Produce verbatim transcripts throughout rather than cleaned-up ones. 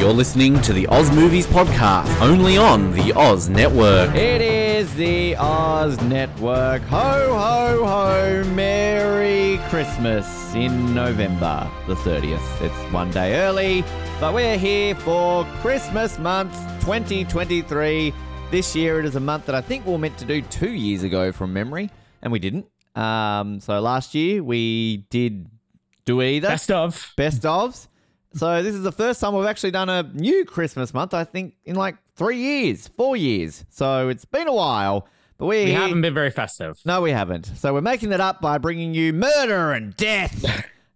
You're listening to the Oz Movies Podcast, only on the Oz Network. It is the Oz Network. Ho, ho, ho, Merry Christmas in November the thirtieth. It's one day early, but we're here for Christmas month twenty twenty-three. This year it is a month that I think we were meant to do two years ago from memory, and we didn't. Um, so last year we did do either. Best of. Best ofs. So this is the first time we've actually done a new Christmas month, I think, in like three years, four years. So it's been a while, but we... We haven't been very festive. No, we haven't. So we're making it up by bringing you murder and death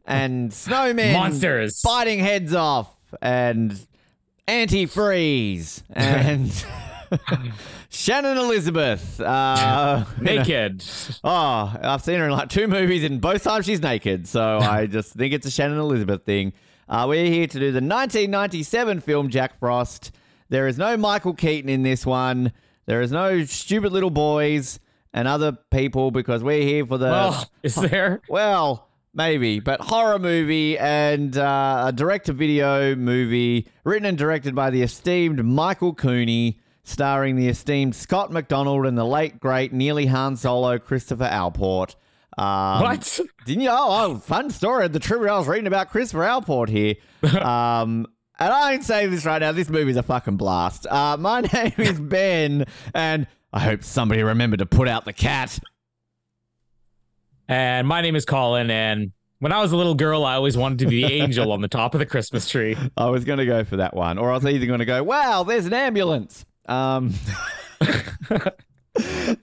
and snowmen... Monsters. ...biting heads off and antifreeze and... Shannon Elizabeth. Uh, naked. You know, oh, I've seen her in like two movies and both times she's naked. So I just think it's a Shannon Elizabeth thing. Uh, we're here to do the nineteen ninety-seven film Jack Frost. There is no Michael Keaton in this one. There is no stupid little boys and other people because we're here for the... Well, is there? Well, maybe, but horror movie and uh, a direct-to-video movie written and directed by the esteemed Michael Cooney, starring the esteemed Scott MacDonald and the late, great, nearly Han Solo, Christopher Allport. Um, what? Didn't you? Oh, oh, fun story at the trivia I was reading about Christopher Allport here. Um, and I ain't saying this right now. This movie's a fucking blast. Uh, my name is Ben, and I hope somebody remembered to put out the cat. And my name is Colin, and when I was a little girl, I always wanted to be the angel on the top of the Christmas tree. I was going to go for that one, or I was either going to go, wow, there's an ambulance. Um...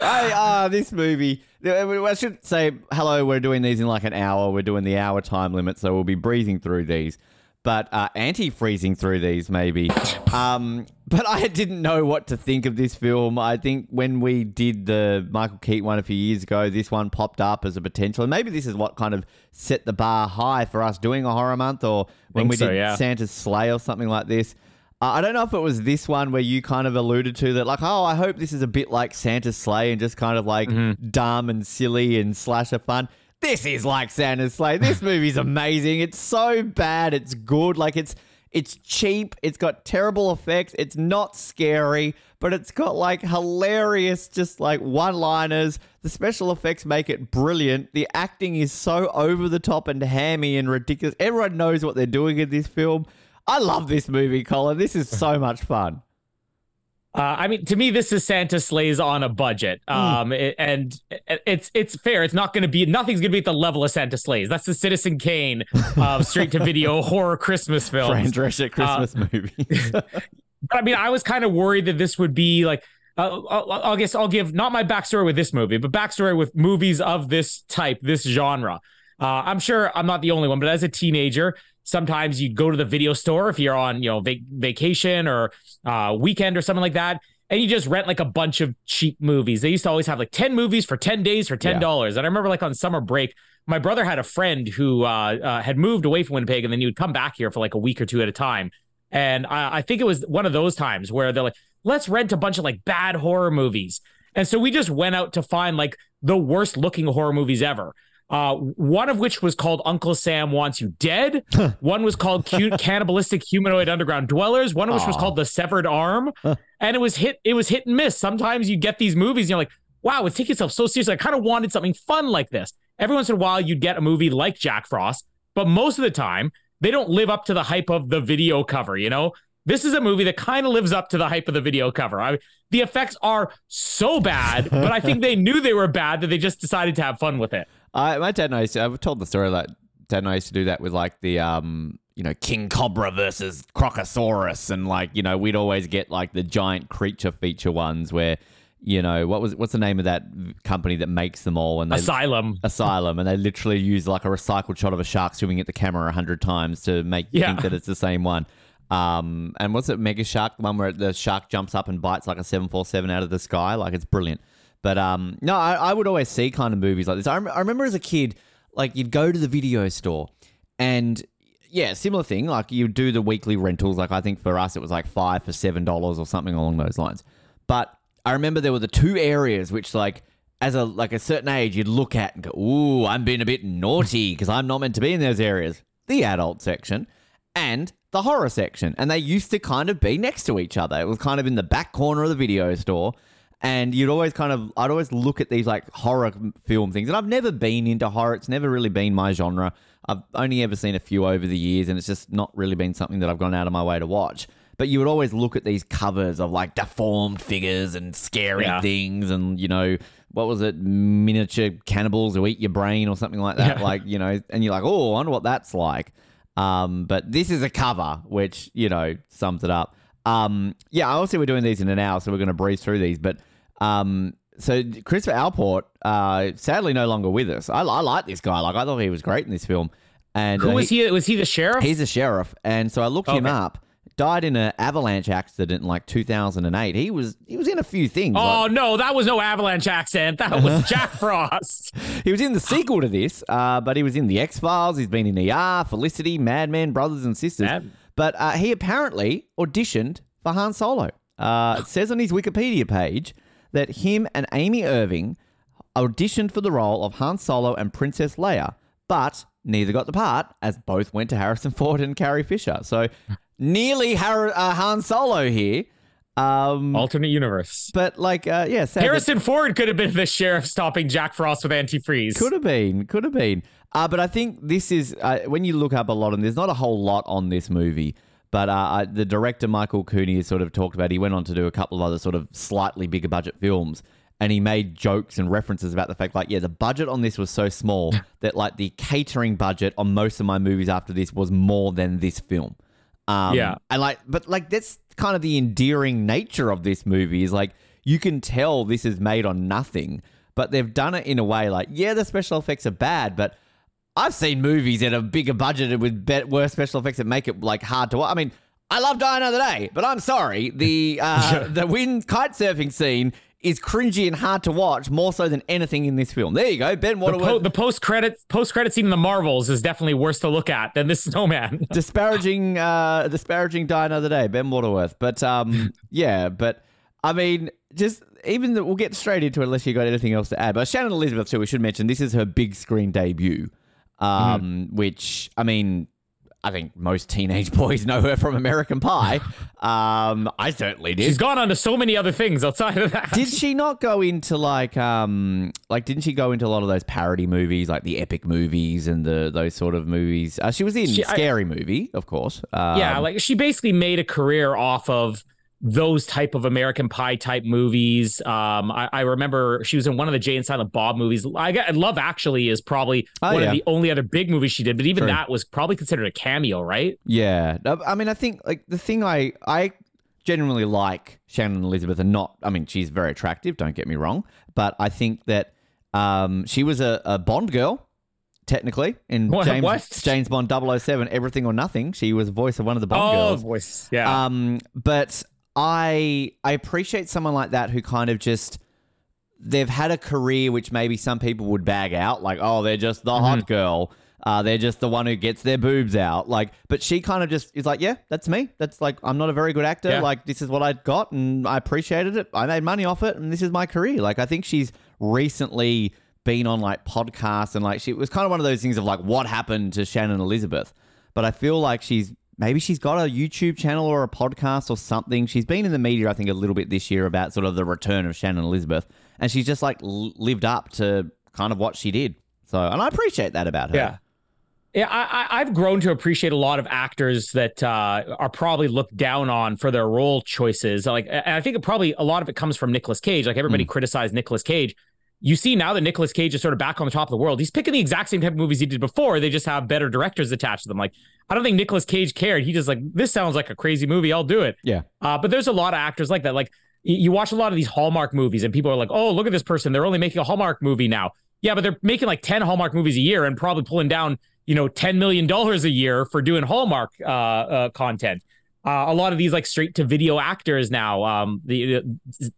I, uh, this movie, I should say, hello, we're doing these in like an hour. We're doing the hour time limit, so we'll be breezing through these. But uh, anti-freezing through these, maybe. Um, but I didn't know what to think of this film. I think when we did the Michael Keaton one a few years ago, this one popped up as a potential. And maybe this is what kind of set the bar high for us doing a horror month, or when we so, did yeah. Santa's Slay or something like this. I don't know if it was this one where you kind of alluded to that, like, oh, I hope this is a bit like Santa's Slay and just kind of like mm-hmm. dumb and silly and slasher fun. This is like Santa's Slay. This movie's amazing. It's so bad. It's good. Like, it's it's cheap. It's got terrible effects. It's not scary, but it's got like hilarious just like one-liners. The special effects make it brilliant. The acting is so over the top and hammy and ridiculous. Everyone knows what they're doing in this film. I love this movie, Colin. This is so much fun. Uh, I mean, to me, this is Santa Slays on a budget. Um, mm. it, and it, it's it's fair. It's not going to be, nothing's going to be at the level of Santa Slays. That's the Citizen Kane uh, straight-to-video horror Christmas film. Fran Drescher Christmas uh, movies. But I mean, I was kind of worried that this would be like, uh, I guess I'll give, not my backstory with this movie, but backstory with movies of this type, this genre. Uh, I'm sure I'm not the only one, but as a teenager, sometimes you go to the video store if you're on, you know, vac- vacation or uh, weekend or something like that, and you just rent like a bunch of cheap movies. They used to always have like ten movies for ten days for ten dollars. Yeah. And I remember like on summer break, my brother had a friend who uh, uh, had moved away from Winnipeg, and then he would come back here for like a week or two at a time. And I, I think it was one of those times where they're like, let's rent a bunch of like bad horror movies. And so we just went out to find like the worst looking horror movies ever. Uh, one of which was called Uncle Sam Wants You Dead. One was called Cute Cannibalistic Humanoid Underground Dwellers. One of which Aww. was called The Severed Arm. And it was hit it was hit and miss. Sometimes you get these movies and you're like, wow, it's taking itself so seriously. I kind of wanted something fun like this. Every once in a while, you'd get a movie like Jack Frost, but most of the time, they don't live up to the hype of the video cover, you know? This is a movie that kind of lives up to the hype of the video cover. I mean, the effects are so bad, but I think they knew they were bad that they just decided to have fun with it. Uh, my dad and I used to, I've told the story that dad and I used to do that with like the, um, you know, King Cobra versus Crocosaurus. And like, you know, we'd always get like the giant creature feature ones where, you know, what was what's the name of that company that makes them all? And they, Asylum. Asylum. And they literally use like a recycled shot of a shark swimming at the camera a hundred times to make you yeah. think that it's the same one. Um, and what's it, Mega Shark, the one where the shark jumps up and bites like a seven forty-seven out of the sky? Like, it's brilliant. But um, no, I, I would always see kind of movies like this. I, rem- I remember as a kid, like, you'd go to the video store and, yeah, similar thing. Like, you do the weekly rentals. Like, I think for us it was like five for seven dollars or something along those lines. But I remember there were the two areas which, like, as a like a certain age, you'd look at and go, ooh, I'm being a bit naughty because I'm not meant to be in those areas. The adult section and the horror section, and they used to kind of be next to each other. It was kind of in the back corner of the video store, and you'd always kind of, I'd always look at these like horror film things, and I've never been into horror. It's never really been my genre. I've only ever seen a few over the years, and it's just not really been something that I've gone out of my way to watch. But you would always look at these covers of like deformed figures and scary yeah. things and, you know, what was it, miniature cannibals who eat your brain or something like that. Yeah. Like, you know, and you're like, oh, I wonder what that's like. Um, but this is a cover, which, you know, sums it up. Um, yeah, I also we're doing these in an hour, so we're going to breeze through these. But um, so Christopher Allport, uh, sadly no longer with us. I, I like this guy. Like, I thought he was great in this film. And who uh, was he, he? Was he the sheriff? He's the sheriff. And so I looked okay. him up. Died in an avalanche accident in like two thousand eight. He was he was in a few things. Oh, like, no, that was no avalanche accident. That was Jack Frost. He was in the sequel to this, uh, but he was in the X-Files. He's been in E R, Felicity, Mad Men, Brothers and Sisters. Mad. But uh, he apparently auditioned for Han Solo. Uh, it says on his Wikipedia page that him and Amy Irving auditioned for the role of Han Solo and Princess Leia, but neither got the part, as both went to Harrison Ford and Carrie Fisher. So... Nearly Har- uh, Han Solo here. Um, Alternate universe. But like, uh, yeah. Harrison Ford could have been the sheriff stopping Jack Frost with antifreeze. Could have been. Could have been. Uh, but I think this is, uh, when you look up a lot, and there's not a whole lot on this movie, but uh, the director, Michael Cooney, has sort of talked about, he went on to do a couple of other sort of slightly bigger budget films. And he made jokes and references about the fact, like, yeah, the budget on this was so small that like the catering budget on most of my movies after this was more than this film. Um, yeah, and like, but like that's kind of the endearing nature of this movie is like you can tell this is made on nothing, but they've done it in a way like, yeah, the special effects are bad, but I've seen movies that are bigger budgeted with better, worse special effects that make it like hard to watch. I mean, I love Die Another Day, but I'm sorry, the uh, the wind kite surfing scene is cringy and hard to watch more so than anything in this film. There you go, Ben Waterworth. The, po- the post-credit post-credit scene in The Marvels is definitely worse to look at than this snowman. disparaging uh, disparaging Die Another Day, Ben Waterworth. But um, yeah, but I mean, just even the, we'll get straight into it unless you got anything else to add. But Shannon Elizabeth too, we should mention, this is her big screen debut, um, mm-hmm. which, I mean, I think most teenage boys know her from American Pie. Um, I certainly did. She's gone on to so many other things outside of that. Did she not go into like, um, like didn't she go into a lot of those parody movies, like the epic movies and the those sort of movies? Uh, she was in she, Scary I, Movie, of course. Um, yeah, like she basically made a career off of those type of American Pie type movies. Um, I, I remember she was in one of the Jay and Silent Bob movies. I, I Love Actually is probably oh, one yeah. of the only other big movies she did, but even True. That was probably considered a cameo, right? Yeah. I mean, I think like the thing I, I genuinely like Shannon Elizabeth and not, I mean, she's very attractive, don't get me wrong, but I think that um, she was a, a Bond girl, technically, in what, James, what? James Bond double oh seven, Everything or Nothing. She was the voice of one of the Bond oh, girls. Oh, voice, yeah. Um, but... I I appreciate someone like that who kind of just, they've had a career which maybe some people would bag out. Like, oh, they're just the mm-hmm. hot girl. Uh, they're just the one who gets their boobs out. Like, but she kind of just is like, yeah, that's me. That's like, I'm not a very good actor. Yeah. Like, this is what I got and I appreciated it. I made money off it and this is my career. Like, I think she's recently been on like podcasts and like, she it was kind of one of those things of like, what happened to Shannon Elizabeth? But I feel like she's, maybe she's got a YouTube channel or a podcast or something. She's been in the media, I think, a little bit this year about sort of the return of Shannon Elizabeth. And she's just like lived up to kind of what she did. So, and I appreciate that about her. Yeah. Yeah, I, I've grown to appreciate a lot of actors that uh, are probably looked down on for their role choices. Like, and I think it probably a lot of it comes from Nicolas Cage. Like, everybody mm. criticized Nicolas Cage. You see now that Nicolas Cage is sort of back on the top of the world. He's picking the exact same type of movies he did before. They just have better directors attached to them. Like, I don't think Nicolas Cage cared. He just like, this sounds like a crazy movie, I'll do it. Yeah. Uh, but there's a lot of actors like that. Like, you watch a lot of these Hallmark movies and people are like, oh, look at this person, they're only making a Hallmark movie now. Yeah, but they're making like ten Hallmark movies a year and probably pulling down, you know, ten million dollars a year for doing Hallmark uh, uh, content. Uh, a lot of these like straight to video actors now, um, the, it,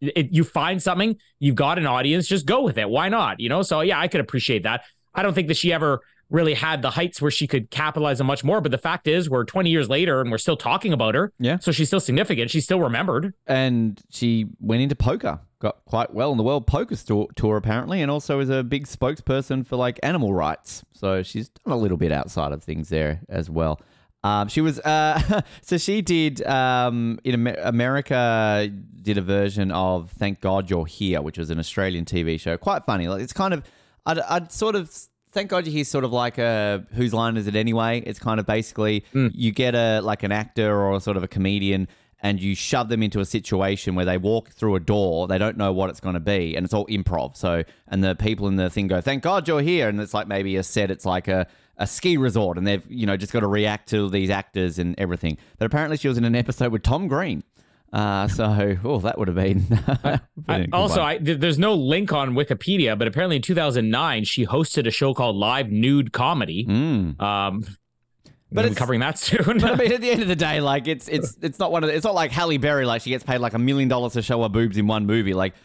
it, you find something, you've got an audience, just go with it. Why not? You know? So yeah, I could appreciate that. I don't think that she ever really had the heights where she could capitalize on much more. But the fact is, we're twenty years later and we're still talking about her. Yeah. So she's still significant. She's still remembered. And she went into poker, got quite well in the World Poker Tour, tour apparently, and also is a big spokesperson for like animal rights. So she's done a little bit outside of things there as well. Um, she was, uh, so she did, um, in Amer- America, did a version of Thank God You're Here, which was an Australian T V show. Quite funny. Like, it's kind of, I'd, I'd sort of, Thank God You're Here, sort of like a, Whose Line Is It Anyway? It's kind of basically, mm. you get a, like an actor or sort of a comedian and you shove them into a situation where they walk through a door, they don't know what it's going to be, and it's all improv. So, and the people in the thing go, thank God you're here. And it's like maybe a set, it's like a, a ski resort, and they've, you know, just got to react to these actors and everything. But apparently she was in an episode with Tom Green. Uh, so, oh, that would have been... I, I, also, I, th- there's no link on Wikipedia, but apparently in two thousand nine, she hosted a show called Live Nude Comedy. Mm. Um, but it's, covering that soon. But I mean, at the end of the day, like, it's it's it's not one of the, it's not like Halle Berry, like she gets paid like a million dollars to show her boobs in one movie. Like,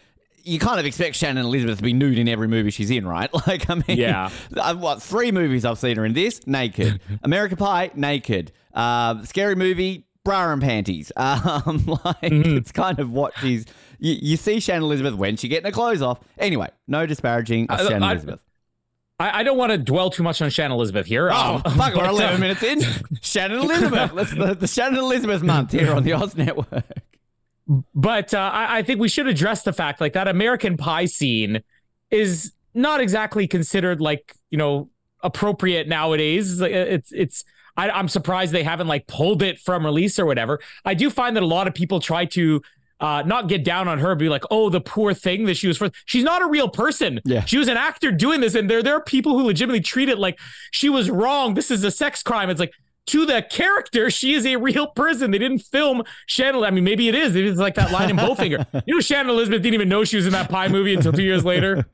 you kind of expect Shannon Elizabeth to be nude in every movie she's in, right? Like, I mean, yeah. I've, what, three movies I've seen her in. This, naked. American Pie, naked. Uh, scary movie, bra and panties. Um, like, mm-hmm. It's kind of what she's. You, you see Shannon Elizabeth when she's getting her clothes off. Anyway, no disparaging of uh, Shannon I, Elizabeth. I, I don't want to dwell too much on Shannon Elizabeth here. Oh, um, fuck, we're eleven um, minutes in. Shannon Elizabeth. Let's, the, the Shannon Elizabeth month here on the Oz Network. But uh, I, I think we should address the fact, like, that American Pie scene is not exactly considered, like, you know, appropriate nowadays. It's it's I, I'm surprised they haven't, like, pulled it from release or whatever. I do find that a lot of people try to uh, not get down on her, be like, oh, the poor thing that she was for. She's not a real person. Yeah. She was an actor doing this. And there, there are people who legitimately treat it like she was wrong. This is a sex crime. It's like, to the character, she is a real person. They didn't film Shannon. I mean, maybe it is. It's like that line in Bowfinger. You know, Shannon Elizabeth didn't even know she was in that Pie movie until two years later.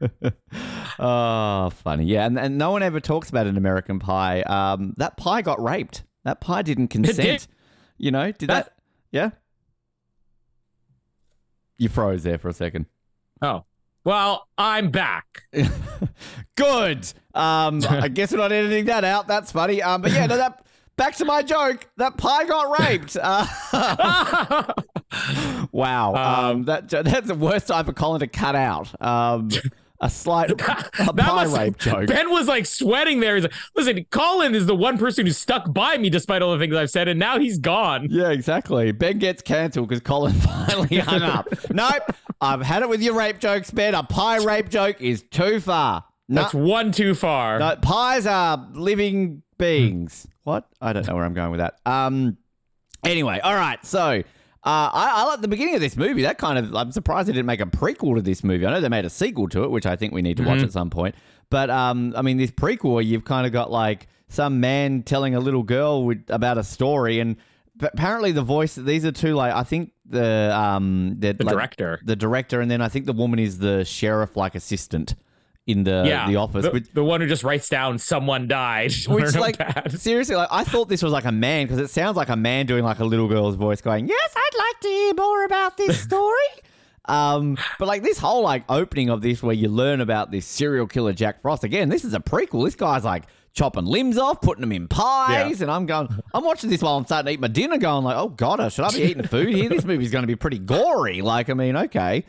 Oh, funny. Yeah, and, and no one ever talks about an American Pie. Um, that Pie got raped. That Pie didn't consent. Did. You know, did that, that? Yeah. You froze there for a second. Oh. Well, I'm back. Good. Um, I guess we're not editing that out. That's funny. Um, but yeah, no, that... Back to my joke, that Pie got raped. Uh, wow. Um, um, that, that's the worst time for Colin to cut out. Um, a slight a pie must, rape joke. Ben was like sweating there. He's like, listen, Colin is the one person who stuck by me despite all the things I've said, and now he's gone. Yeah, exactly. Ben gets cancelled because Colin finally hung up. Nope, I've had it with your rape jokes, Ben. A pie rape joke is too far. No, that's one too far. No, pies are living beings. What? I don't know where I'm going with that. Um. Anyway, all right. So, uh, I, I like the beginning of this movie. That kind of, I'm surprised they didn't make a prequel to this movie. I know they made a sequel to it, which I think we need to mm-hmm. watch at some point. But um, I mean, this prequel, you've kind of got like some man telling a little girl with, about a story, and apparently the voice. These are two. Like, I think the um the like, director, the director, and then I think the woman is the sheriff, like assistant. In the yeah, the office, the, which, the one who just writes down someone died, which like bad. Seriously, like I thought this was like a man because it sounds like a man doing like a little girl's voice, going, "Yes, I'd like to hear more about this story." um, but like this whole like opening of this, where you learn about this serial killer Jack Frost. Again, this is a prequel. This guy's like chopping limbs off, putting them in pies, yeah. and I'm going, I'm watching this while I'm starting to eat my dinner, going like, "Oh God, should I be eating food here? This movie's going to be pretty gory." Like, I mean, okay.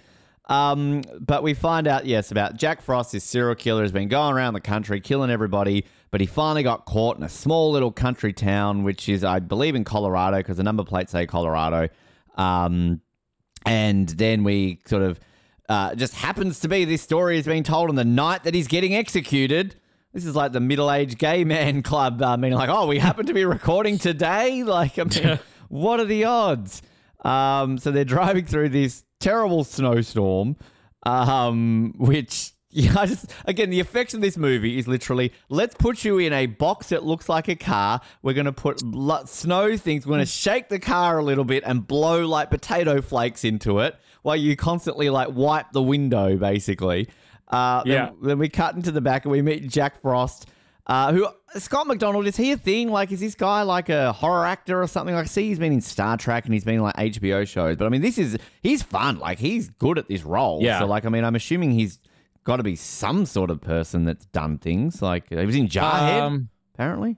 Um, but we find out, yes, about Jack Frost, this serial killer, has been going around the country, killing everybody, but he finally got caught in a small little country town, which is, I believe, in Colorado, because the number plates say Colorado. Um, and then we sort of, uh, just happens to be this story is being told on the night that he's getting executed. This is like the middle-aged gay man club. I mean, like, oh, we happen to be recording today? Like, I mean, yeah. What are the odds? Um, so they're driving through this terrible snowstorm, um, which, yeah, I just, again, the effects of this movie is literally, let's put you in a box that looks like a car. We're going to put snow things. We're going to shake the car a little bit and blow, like, potato flakes into it while you constantly, like, wipe the window, basically. Uh, yeah. Then, then we cut into the back and we meet Jack Frost, uh, who Scott MacDonald, is he a thing? Like, is this guy like a horror actor or something? Like, I see he's been in Star Trek and he's been in like H B O shows, but I mean, this is he's fun. Like, he's good at this role. Yeah. So, like, I mean, I'm assuming he's got to be some sort of person that's done things. Like, he was in Jarhead, um, apparently.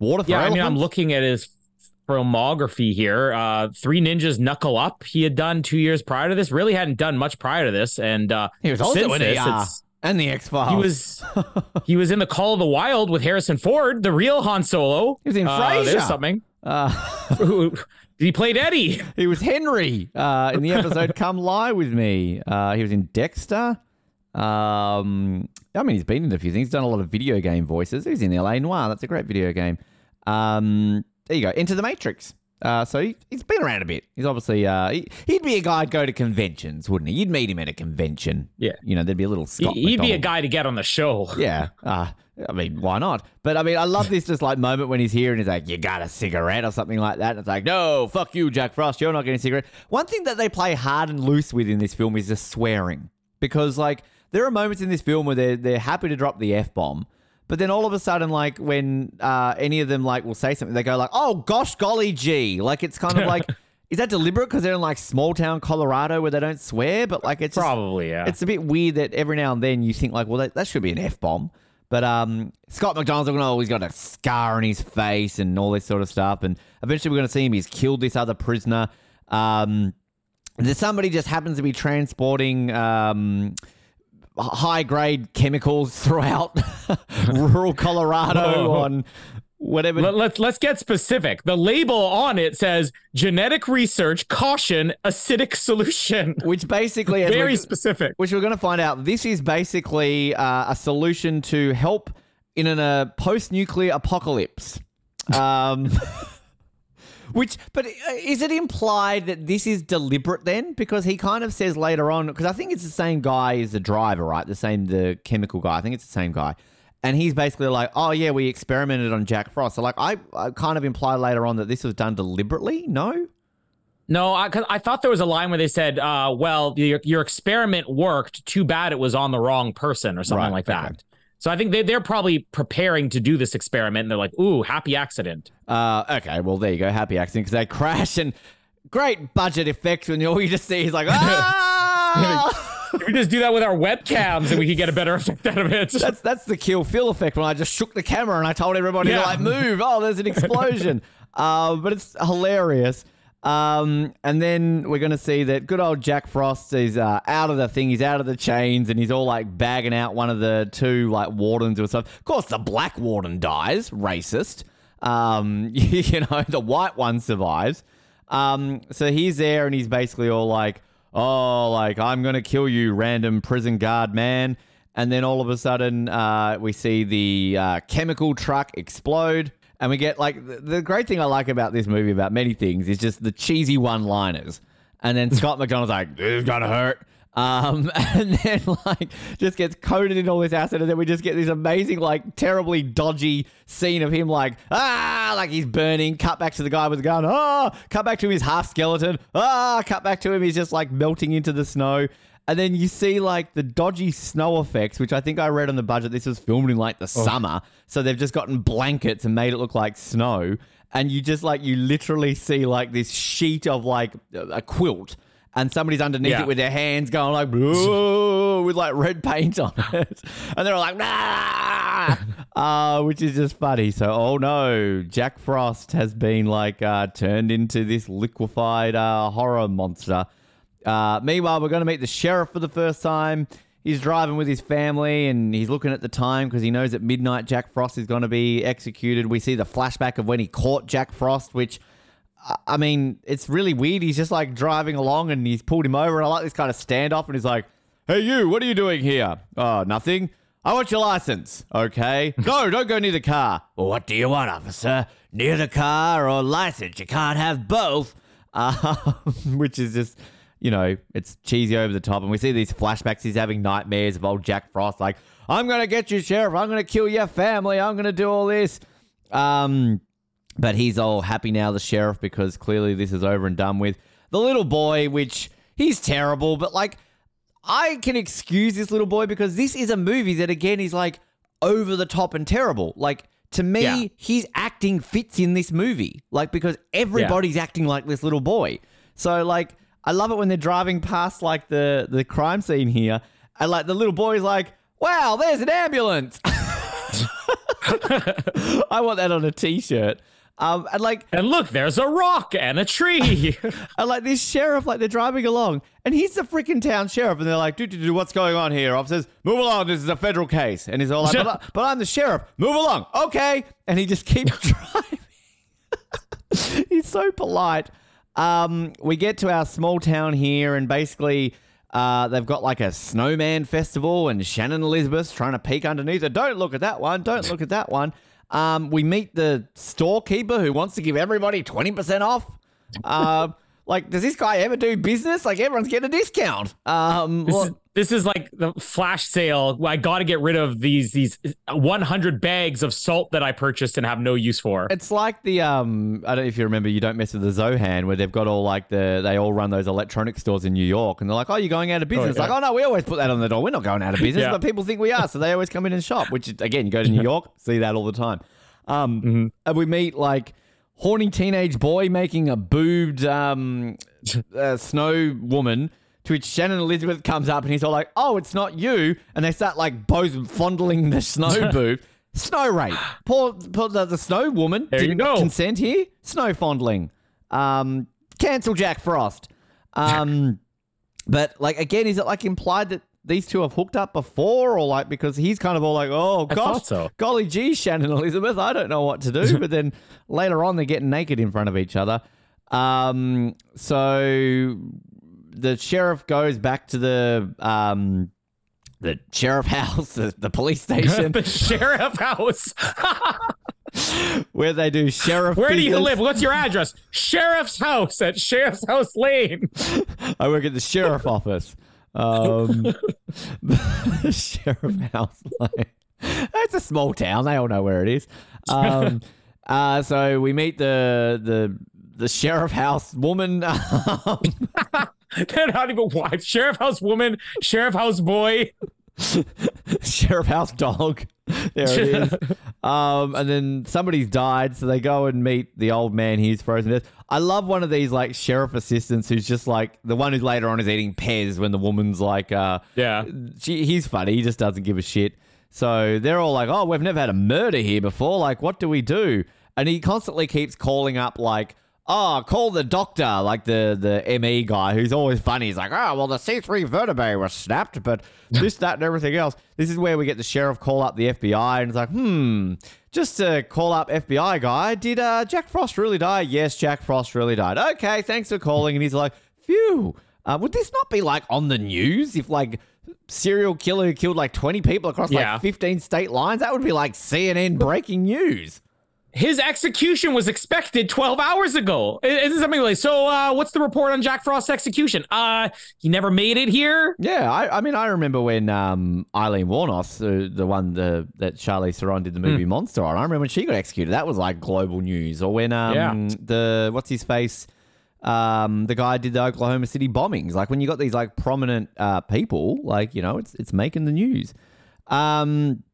Water. Yeah, I mean, I'm looking at his filmography here. Uh, Three Ninjas Knuckle Up, he had done two years prior to this. Really hadn't done much prior to this, and uh, he was also in E R and the X-Files. He was he was in The Call of the Wild with Harrison Ford, the real Han Solo. He was in Frasier. Uh, there's something. Uh, he played Eddie. He was Henry uh, in the episode "Come Lie with Me." Uh, he was in Dexter. Um, I mean, he's been in a few things. He's done a lot of video game voices. He's in L A Noire. That's a great video game. Um. There you go, Into the Matrix. Uh, so he, he's been around a bit. He's obviously, uh, he, he'd be a guy I'd go to conventions, wouldn't he? You'd meet him at a convention. Yeah. You know, there'd be a little Scott He'd McDonald. Be a guy to get on the show. Yeah. Uh, I mean, why not? But I mean, I love this just like moment when he's here and he's like, you got a cigarette or something like that. And it's like, no, fuck you, Jack Frost. You're not getting a cigarette. One thing that they play hard and loose with in this film is just swearing. Because like, there are moments in this film where they're, they're happy to drop the F-bomb. But then all of a sudden, like, when uh, any of them, like, will say something, they go like, oh, gosh, golly gee. Like, it's kind of like, is that deliberate? Because they're in, like, small-town Colorado where they don't swear? But, like, it's probably, just, yeah. It's a bit weird that every now and then you think, like, well, that, that should be an F-bomb. But um, Scott MacDonald's like, oh, he's got a scar on his face and all this sort of stuff. And eventually we're going to see him. He's killed this other prisoner. Um, somebody just happens to be transporting... Um, high-grade chemicals throughout rural Colorado Whoa. on whatever. Let, let's let's get specific. The label on it says genetic research, caution, acidic solution. Which basically... Very specific. Which we're going to find out. This is basically uh, a solution to help in a uh, post-nuclear apocalypse. Um, which, but is it implied that this is deliberate then? Because he kind of says later on, because I think it's the same guy as the driver, right? The same, the chemical guy. I think it's the same guy. And he's basically like, oh, yeah, we experimented on Jack Frost. So, like, I, I kind of imply later on that this was done deliberately. No? No, I, cause I thought there was a line where they said, uh, well, your, your experiment worked. Too bad it was on the wrong person or something right, like that. Right. So I think they, they're probably preparing to do this experiment, and they're like, ooh, happy accident. Uh, okay, well, there you go, happy accident, because they crash, and great budget effects when all you just see is like, ah! If we just do that with our webcams, and we could get a better effect out of it. That's that's the Kill Phil effect, when I just shook the camera, and I told everybody yeah. to, like, move. Oh, there's an explosion. uh, but it's hilarious. Um, and then we're going to see that good old Jack Frost is uh, out of the thing. He's out of the chains and he's all like bagging out one of the two like wardens or something. Of course, the black warden dies, racist. Um, you know, the white one survives. Um, so he's there and he's basically all like, oh, like, I'm going to kill you, random prison guard man. And then all of a sudden uh, we see the uh, chemical truck explode. And we get, like, the great thing I like about this movie, about many things, is just the cheesy one-liners. And then Scott MacDonald's like, this is going to hurt. Um, and then, like, just gets coated in all this acid. And then we just get this amazing, like, terribly dodgy scene of him, like, ah, like he's burning. Cut back to the guy with the gun. Ah, cut back to him, he's half-skeleton. Ah, cut back to him, he's just, like, melting into the snow. And then you see, like, the dodgy snow effects, which I think I read on the budget. This was filmed in, like, the oh. summer. So they've just gotten blankets and made it look like snow. And you just, like, you literally see, like, this sheet of, like, a quilt. And somebody's underneath yeah. it with their hands going, like, whoa, with, like, red paint on it. And they're all like, nah, uh, which is just funny. So, oh, no, Jack Frost has been, like, uh, turned into this liquefied uh, horror monster. Uh, meanwhile, we're going to meet the sheriff for the first time. He's driving with his family and he's looking at the time because he knows at midnight Jack Frost is going to be executed. We see the flashback of when he caught Jack Frost, which, I mean, it's really weird. He's just like driving along and he's pulled him over. And I like this kind of standoff and he's like, hey, you, what are you doing here? Oh, nothing. I want your license, okay? No, don't go near the car. Well, what do you want, officer? Near the car or license? You can't have both. Uh, which is just, you know, it's cheesy over the top. And we see these flashbacks. He's having nightmares of old Jack Frost. Like, I'm going to get you, Sheriff. I'm going to kill your family. I'm going to do all this. Um, but he's all happy now, the Sheriff, because clearly this is over and done with. The little boy, which he's terrible, but like, I can excuse this little boy because this is a movie that, again, is like over the top and terrible. Like, to me, yeah. his acting fits in this movie, like, because everybody's yeah. acting like this little boy. So, like, I love it when they're driving past, like, the, the crime scene here. And, like, the little boy's like, wow, there's an ambulance. I want that on a T-shirt. Um, and like, and look, there's a rock and a tree. And like this sheriff, like they're driving along, and he's the freaking town sheriff, and they're like, "Do do do, what's going on here?" Officers, move along. This is a federal case, and he's all like, "But, but I'm the sheriff. Move along, okay?" And he just keeps driving. He's so polite. Um, we get to our small town here, and basically, uh, they've got like a snowman festival, and Shannon Elizabeth's trying to peek underneath it. Don't look at that one. Don't look at that one. Um, we meet the storekeeper who wants to give everybody twenty percent off. Uh, like, does this guy ever do business? Like, everyone's getting a discount. Um, this, well, is, this is like the flash sale. I got to get rid of these these one hundred bags of salt that I purchased and have no use for. It's like the, um, I don't know if you remember, You Don't Mess with the Zohan, where they've got all like the, they all run those electronic stores in New York. And they're like, oh, you're going out of business. Oh, yeah. Like, oh, no, we always put that on the door. We're not going out of business, yeah. but people think we are. So they always come in and shop, which, again, you go to New York, see that all the time. Um, mm-hmm. And we meet like horny teenage boy making a boobed um, uh, snow woman, to which Shannon Elizabeth comes up and he's all like, oh, it's not you. And they start like both fondling the snow boob. Snow rape. Poor, poor the, the snow woman there didn't you go. consent here. Snow fondling. Um, cancel Jack Frost. Um, but like, again, is it like implied that these two have hooked up before, or like, because he's kind of all like, oh, gosh, so. golly gee, Shannon Elizabeth, I don't know what to do. But then later on, they're getting naked in front of each other. Um, so the sheriff goes back to the um, the sheriff house, the, the police station. The sheriff house. Where they do sheriff Where business. Do you live? What's your address? Sheriff's house at Sheriff's House Lane. I work at the sheriff office. Um, Sheriff House Lane. It's a small town. They all know where it is. Um, uh, so we meet the the the sheriff house woman. Um, They're not even wives. Sheriff house woman, sheriff house boy, sheriff house dog. There it is. Um, and then somebody's died, so they go and meet the old man. He's frozen to death. I love one of these like sheriff assistants who's just like the one who later on is eating Pez when the woman's like, uh, yeah, she, he's funny. He just doesn't give a shit. So they're all like, oh, we've never had a murder here before. Like, what do we do? And he constantly keeps calling up like, oh, call the doctor, like the, the M E guy who's always funny. He's like, oh, well, the C three vertebrae were snapped, but this, that, and everything else. This is where we get the sheriff call up the F B I, and it's like, hmm, just to call up F B I guy, did uh, Jack Frost really die? Yes, Jack Frost really died. Okay, thanks for calling. And he's like, phew, uh, would this not be like on the news if like serial killer who killed like twenty people across yeah. like fifteen state lines? That would be like C N N breaking news. His execution was expected twelve hours ago. Is it something like, so uh, what's the report on Jack Frost's execution? Uh, he never made it here? Yeah, I, I mean, I remember when um, Eileen Wuornos, uh, the one the, that Charlize Theron did the movie mm. Monster on, I remember when she got executed. That was like global news. Or when um, yeah. the, what's his face, um, the guy did the Oklahoma City bombings. Like when you got these like prominent uh, people, like, you know, it's it's making the news. Um,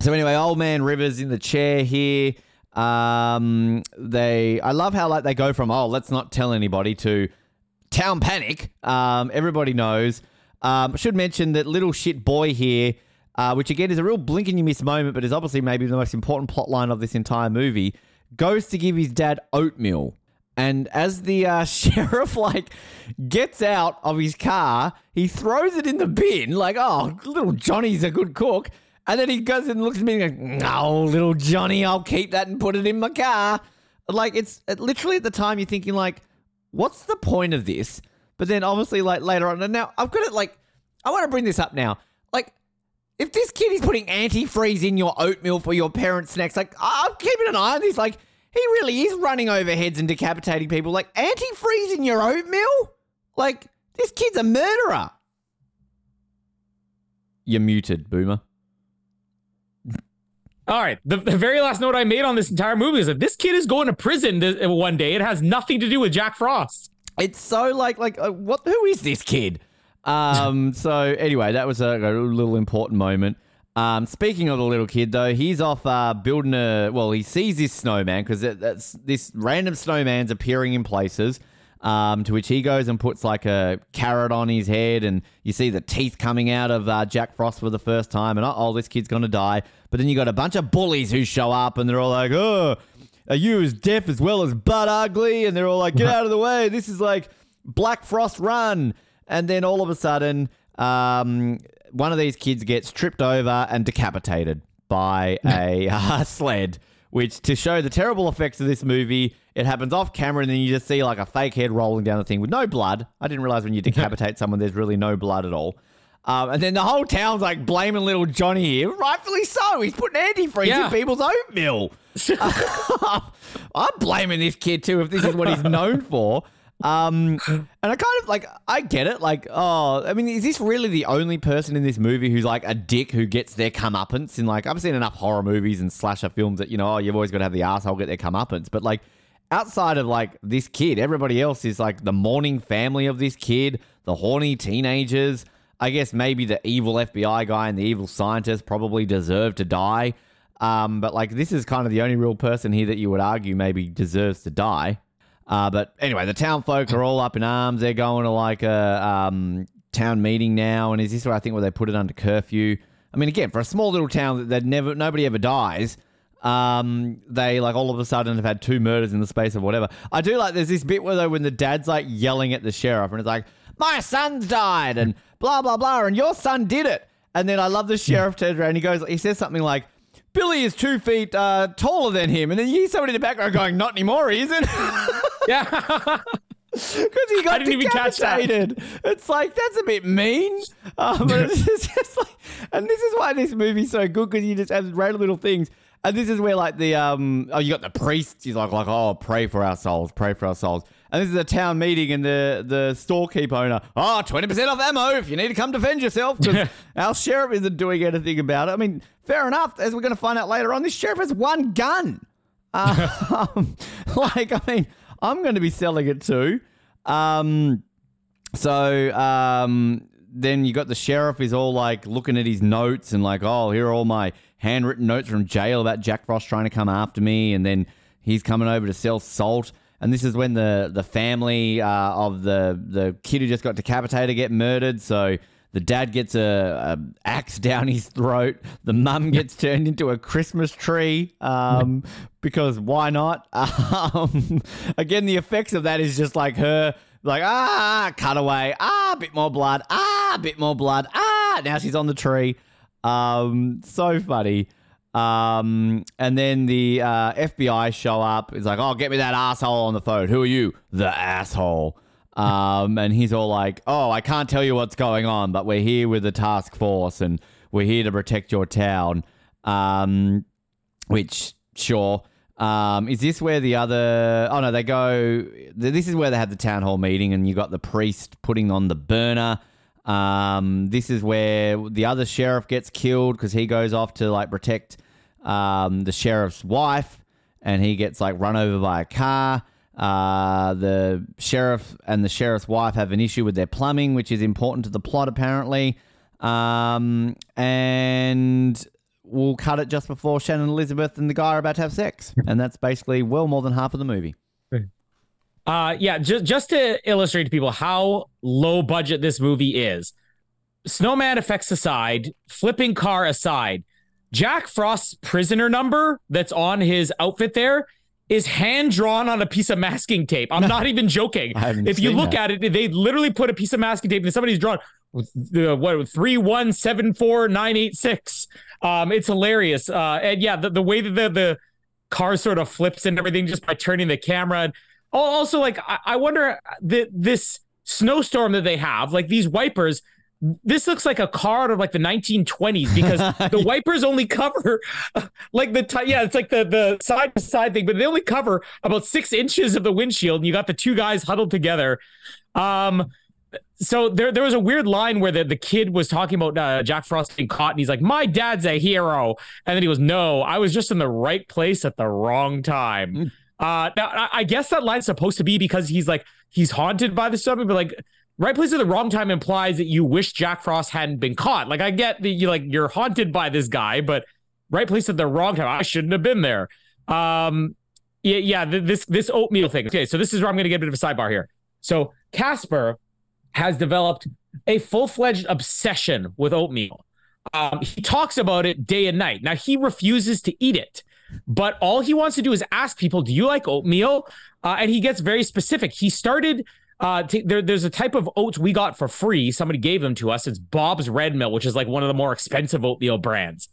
so anyway, old man Rivers in the chair here. Um, they, I love how like they go from, oh, let's not tell anybody to town panic. Um, everybody knows. Um, I should mention that little shit boy here, uh, which again is a real blink and you miss moment, but is obviously maybe the most important plot line of this entire movie, goes to give his dad oatmeal. And as the, uh, sheriff like gets out of his car, he throws it in the bin. Like, oh, little Johnny's a good cook. And then he goes and looks at me and goes, no, little Johnny, I'll keep that and put it in my car. Like, it's it, literally at the time you're thinking, like, what's the point of this? But then obviously, like, later on. And now I've got it, like, I want to bring this up now. Like, if this kid is putting antifreeze in your oatmeal for your parents' snacks, like, I'm keeping an eye on this. Like, he really is running over heads and decapitating people. Like, antifreeze in your oatmeal? Like, this kid's a murderer. You're muted, Boomer. All right. The, the very last note I made on this entire movie is that this kid is going to prison this, one day. It has nothing to do with Jack Frost. It's so like, like, uh, what? Who is this kid? Um. So anyway, that was a, a little important moment. Um. Speaking of the little kid, though, he's off uh, building a. Well, he sees this snowman because that's this random snowman's appearing in places. Um. To which he goes and puts like a carrot on his head, and you see the teeth coming out of uh, Jack Frost for the first time, and oh, this kid's gonna die. But then you got a bunch of bullies who show up and they're all like, oh, are you as deaf as well as butt ugly? And they're all like, get out of the way. This is like Black Frost run. And then all of a sudden, um, one of these kids gets tripped over and decapitated by a uh, sled, which to show the terrible effects of this movie, it happens off camera and then you just see like a fake head rolling down the thing with no blood. I didn't realize when you decapitate someone, there's really no blood at all. Um, and then the whole town's like blaming little Johnny here. Rightfully so. He's putting antifreeze yeah. in people's oatmeal. I'm blaming this kid too if this is what he's known for. Um, and I kind of like, I get it. Like, oh, I mean, is this really the only person in this movie who's like a dick who gets their comeuppance? And like, I've seen enough horror movies and slasher films that, you know, oh, you've always got to have the asshole get their comeuppance. But like, outside of, like, this kid, everybody else is like the mourning family of this kid, the horny teenagers. I guess maybe the evil F B I guy and the evil scientist probably deserve to die. Um, but, like, this is kind of the only real person here that you would argue maybe deserves to die. Uh, but anyway, the town folk are all up in arms. They're going to, like, a um, town meeting now. And is this where I think where they put it under curfew? I mean, again, for a small little town that never nobody ever dies, um, they, like, all of a sudden have had two murders in the space of whatever. I do like there's this bit where, though, when the dad's, like, yelling at the sheriff and it's like, my son's died and blah, blah, blah, and your son did it. And then I love the sheriff turns around and he goes, he says something like, Billy is two feet uh, taller than him. And then you hear somebody in the background going, not anymore, he isn't. Yeah. Because he got I didn't decapitated. Even catch that. It's like, that's a bit mean. Um, but it's just, it's like, and this is why this movie's so good, because you just have random little things. And this is where, like, the, um, oh, you got the priest. He's like, like, oh, pray for our souls, pray for our souls. And this is a town meeting, and the, the storekeep owner, oh, twenty percent off ammo if you need to come defend yourself, because our sheriff isn't doing anything about it. I mean, fair enough, as we're going to find out later on, this sheriff has one gun. Um, like, I mean, I'm going to be selling it too. Um, so um, then you got the sheriff is all, like, looking at his notes and like, oh, here are all my handwritten notes from jail about Jack Frost trying to come after me, and then he's coming over to sell salt. And this is when the, the family uh, of the, the kid who just got decapitated get murdered. So the dad gets a, a axe down his throat. The mum gets turned into a Christmas tree um, because why not? Um, again, the effects of that is just like her, like, ah, cut away. Ah, a bit more blood. Ah, a bit more blood. Ah, now she's on the tree. Um, so funny. Um, and then the uh, F B I show up. It's like, oh, get me that asshole on the phone. Who are you? The asshole. Um, and he's all like, oh, I can't tell you what's going on, but we're here with the task force and we're here to protect your town. Um, which, sure. Um, is this where the other... Oh, no, they go... This is where they had the town hall meeting and you got the priest putting on the burner. Um, this is where the other sheriff gets killed because he goes off to, like, protect um, the sheriff's wife and he gets, like, run over by a car. Uh, the sheriff and the sheriff's wife have an issue with their plumbing, which is important to the plot, apparently. Um, and we'll cut it just before Shannon Elizabeth and the guy are about to have sex. And that's basically well more than half of the movie. Uh, yeah, just, just to illustrate to people how low budget this movie is. Snowman effects aside, flipping car aside, Jack Frost's prisoner number that's on his outfit there is hand-drawn on a piece of masking tape. I'm not even joking. If you look that. at it, they literally put a piece of masking tape and somebody's drawn uh, what three one seven four nine eight six. Um, it's hilarious. Uh, and yeah, the, the way that the, the car sort of flips and everything just by turning the camera and, also, like, I wonder the, this snowstorm that they have, like these wipers, this looks like a card of like the nineteen twenties because the wipers only cover like the t- yeah, it's like the the side to side thing, but they only cover about six inches of the windshield, and you got the two guys huddled together. Um, so there there was a weird line where the, the kid was talking about uh, Jack Frost being caught, and he's like, "My dad's a hero," and then he was, "No, I was just in the right place at the wrong time." Mm. Uh, now I guess that line's supposed to be because he's like he's haunted by the subject, but like. Right place at the wrong time implies that you wish Jack Frost hadn't been caught. Like, I get that you like you're haunted by this guy, but right place at the wrong time. I shouldn't have been there. Um, yeah, yeah. This this oatmeal thing. Okay, so this is where I'm going to get a bit of a sidebar here. So Casper has developed a full-fledged obsession with oatmeal. Um, he talks about it day and night. Now he refuses to eat it, but all he wants to do is ask people, "Do you like oatmeal?" Uh, and he gets very specific. He started. Uh, t- there, there's a type of oats we got for free. Somebody gave them to us. It's Bob's Red Mill, which is like one of the more expensive oatmeal brands.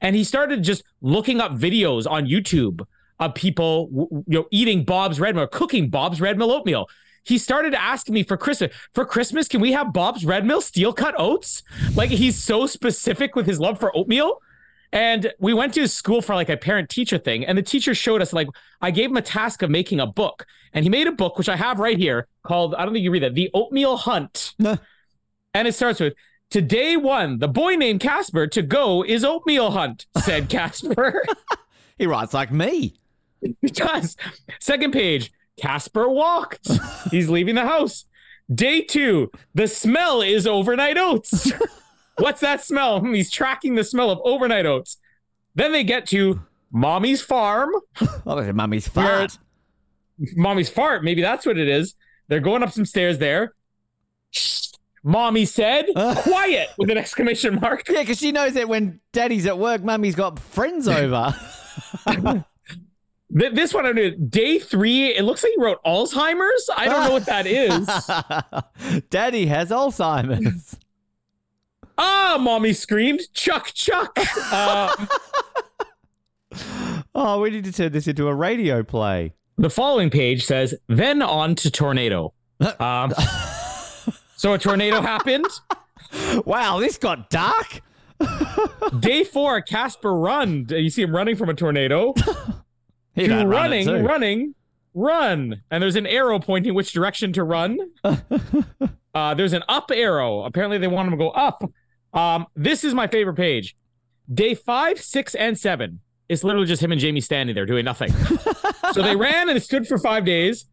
And he started just looking up videos on YouTube of people, w- you know, eating Bob's Red Mill, cooking Bob's Red Mill oatmeal. He started asking me for Christmas. For Christmas, can we have Bob's Red Mill steel cut oats? Like, he's so specific with his love for oatmeal. And we went to his school for like a parent teacher thing. And the teacher showed us, like, I gave him a task of making a book, and he made a book, which I have right here called, I don't think you read that, The Oatmeal Hunt. No. And it starts with, "Today one, the boy named Casper to go is oatmeal hunt," said Casper. He writes like me. He does. Second page, Casper walked. He's leaving the house. Day two, the smell is overnight oats. What's that smell? He's tracking the smell of overnight oats. Then they get to Mommy's Farm. Oh, Mommy's Fart. Mommy's Fart. Maybe that's what it is. They're going up some stairs there. Mommy said, "Quiet!" with an exclamation mark. Yeah, because she knows that when Daddy's at work, Mommy's got friends over. This one I knew. Day three, it looks like you wrote Alzheimer's. I don't know what that is. Daddy has Alzheimer's. Ah, Mommy screamed, "Chuck, Chuck." Uh, oh, we need to turn this into a radio play. The following page says, "Then on to tornado." Um, so a tornado happened. Wow, this got dark. Day four, Casper run. You see him running from a tornado. He to running, run running, run. And there's an arrow pointing which direction to run. Uh, there's an up arrow. Apparently they want him to go up. Um, this is my favorite page. Day five, six, and seven. It's literally just him and Jamie standing there doing nothing. So they ran and stood for five days.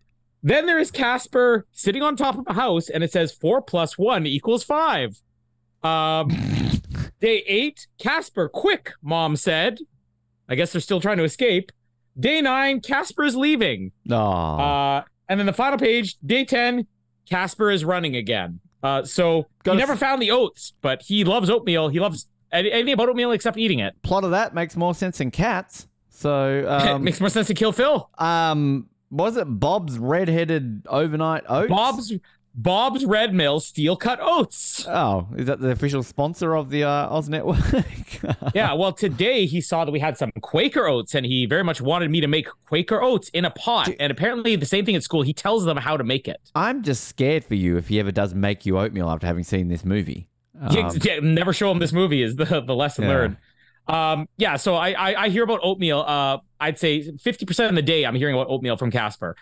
Then there is Casper sitting on top of a house, and it says four plus one equals five. Um, day eight, Casper, quick, Mom said. I guess they're still trying to escape. Day nine, Casper is leaving. Uh, and then the final page, day ten, Casper is running again. Uh, so Got he never f- found the oats, but he loves oatmeal. He loves anything about oatmeal except eating it. Plot of that makes more sense than Cats. So um, it makes more sense to Kill Phil. Um, was it Bob's Red-Headed Overnight Oats? Bob's Bob's Red Mill Steel Cut Oats. Oh, is that the official sponsor of the uh, Oz Network? Yeah, well, today he saw that we had some Quaker oats, and he very much wanted me to make Quaker oats in a pot. Do- and apparently the same thing at school. He tells them how to make it. I'm just scared for you if he ever does make you oatmeal after having seen this movie. Um, yeah, yeah, never show him this movie is the, the lesson yeah. learned. Um, yeah, so I, I, I hear about oatmeal. Uh, I'd say fifty percent of the day I'm hearing about oatmeal from Casper.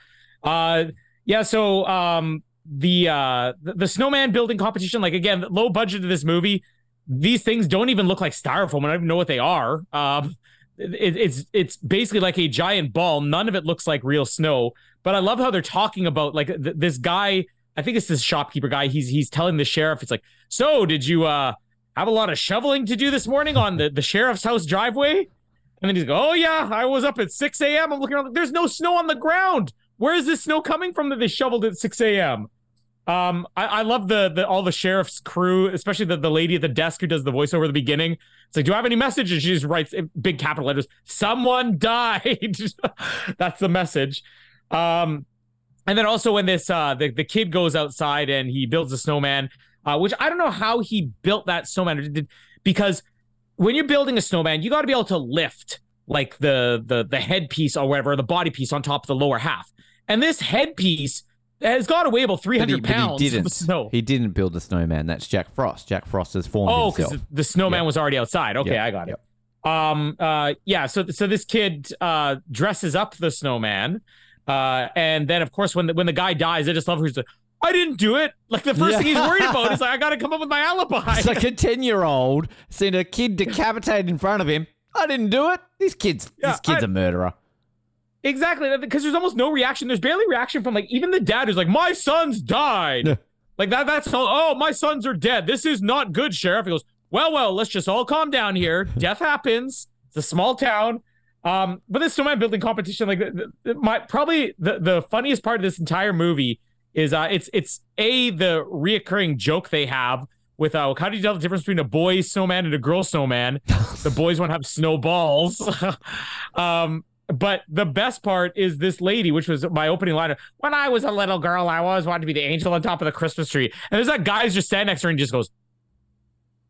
Uh, yeah, so... Um, The uh the snowman building competition, like again, low budget of this movie. These things don't even look like styrofoam. I don't even know what they are. Um, it, it's it's basically like a giant ball. None of it looks like real snow. But I love how they're talking about like th- this guy. I think it's this shopkeeper guy. He's he's telling the sheriff. It's like, so did you uh have a lot of shoveling to do this morning on the, the sheriff's house driveway? And then he's like, oh yeah, I was up at six a.m. I'm looking around. There's no snow on the ground. Where is this snow coming from that they shoveled at six a.m.? Um, I, I love the, the all the sheriff's crew, especially the, the lady at the desk who does the voiceover at the beginning. It's like, do I have any messages? She just writes in big capital letters, someone died. That's the message. Um, and then also when this uh, the, the kid goes outside and he builds a snowman, uh, which I don't know how he built that snowman, because when you're building a snowman, you got to be able to lift like the the the headpiece or whatever, the body piece on top of the lower half. And this headpiece It's got to weigh about three hundred but he, pounds but he didn't. Of snow. He didn't build a snowman. That's Jack Frost. Jack Frost has formed oh, himself. Oh, because the snowman yep. was already outside. Okay, yep. I got it. Yep. Um, uh, yeah, so so this kid uh, dresses up the snowman. Uh, and then, of course, when the, when the guy dies, I just love who's like, I didn't do it. Like, the first yeah. thing he's worried about is, like, I got to come up with my alibi. It's like a ten-year-old seeing a kid decapitated in front of him. I didn't do it. This kid's, yeah, this kid's I, a murderer. Exactly, because there's almost no reaction. There's barely reaction from, like, even the dad who's like, my sons died. Yeah. Like, that. that's all, oh, my sons are dead. This is not good, Sheriff. He goes, well, well, let's just all calm down here. Death happens. It's a small town. Um, but this snowman building competition, like, my probably the, the funniest part of this entire movie is uh, it's, it's A, the reoccurring joke they have with, uh, how do you tell the difference between a boy snowman and a girl snowman? The boys want to have snowballs. um, But the best part is this lady, which was my opening line of, when I was a little girl, I always wanted to be the angel on top of the Christmas tree. And there's that guy who's just standing next to her and just goes,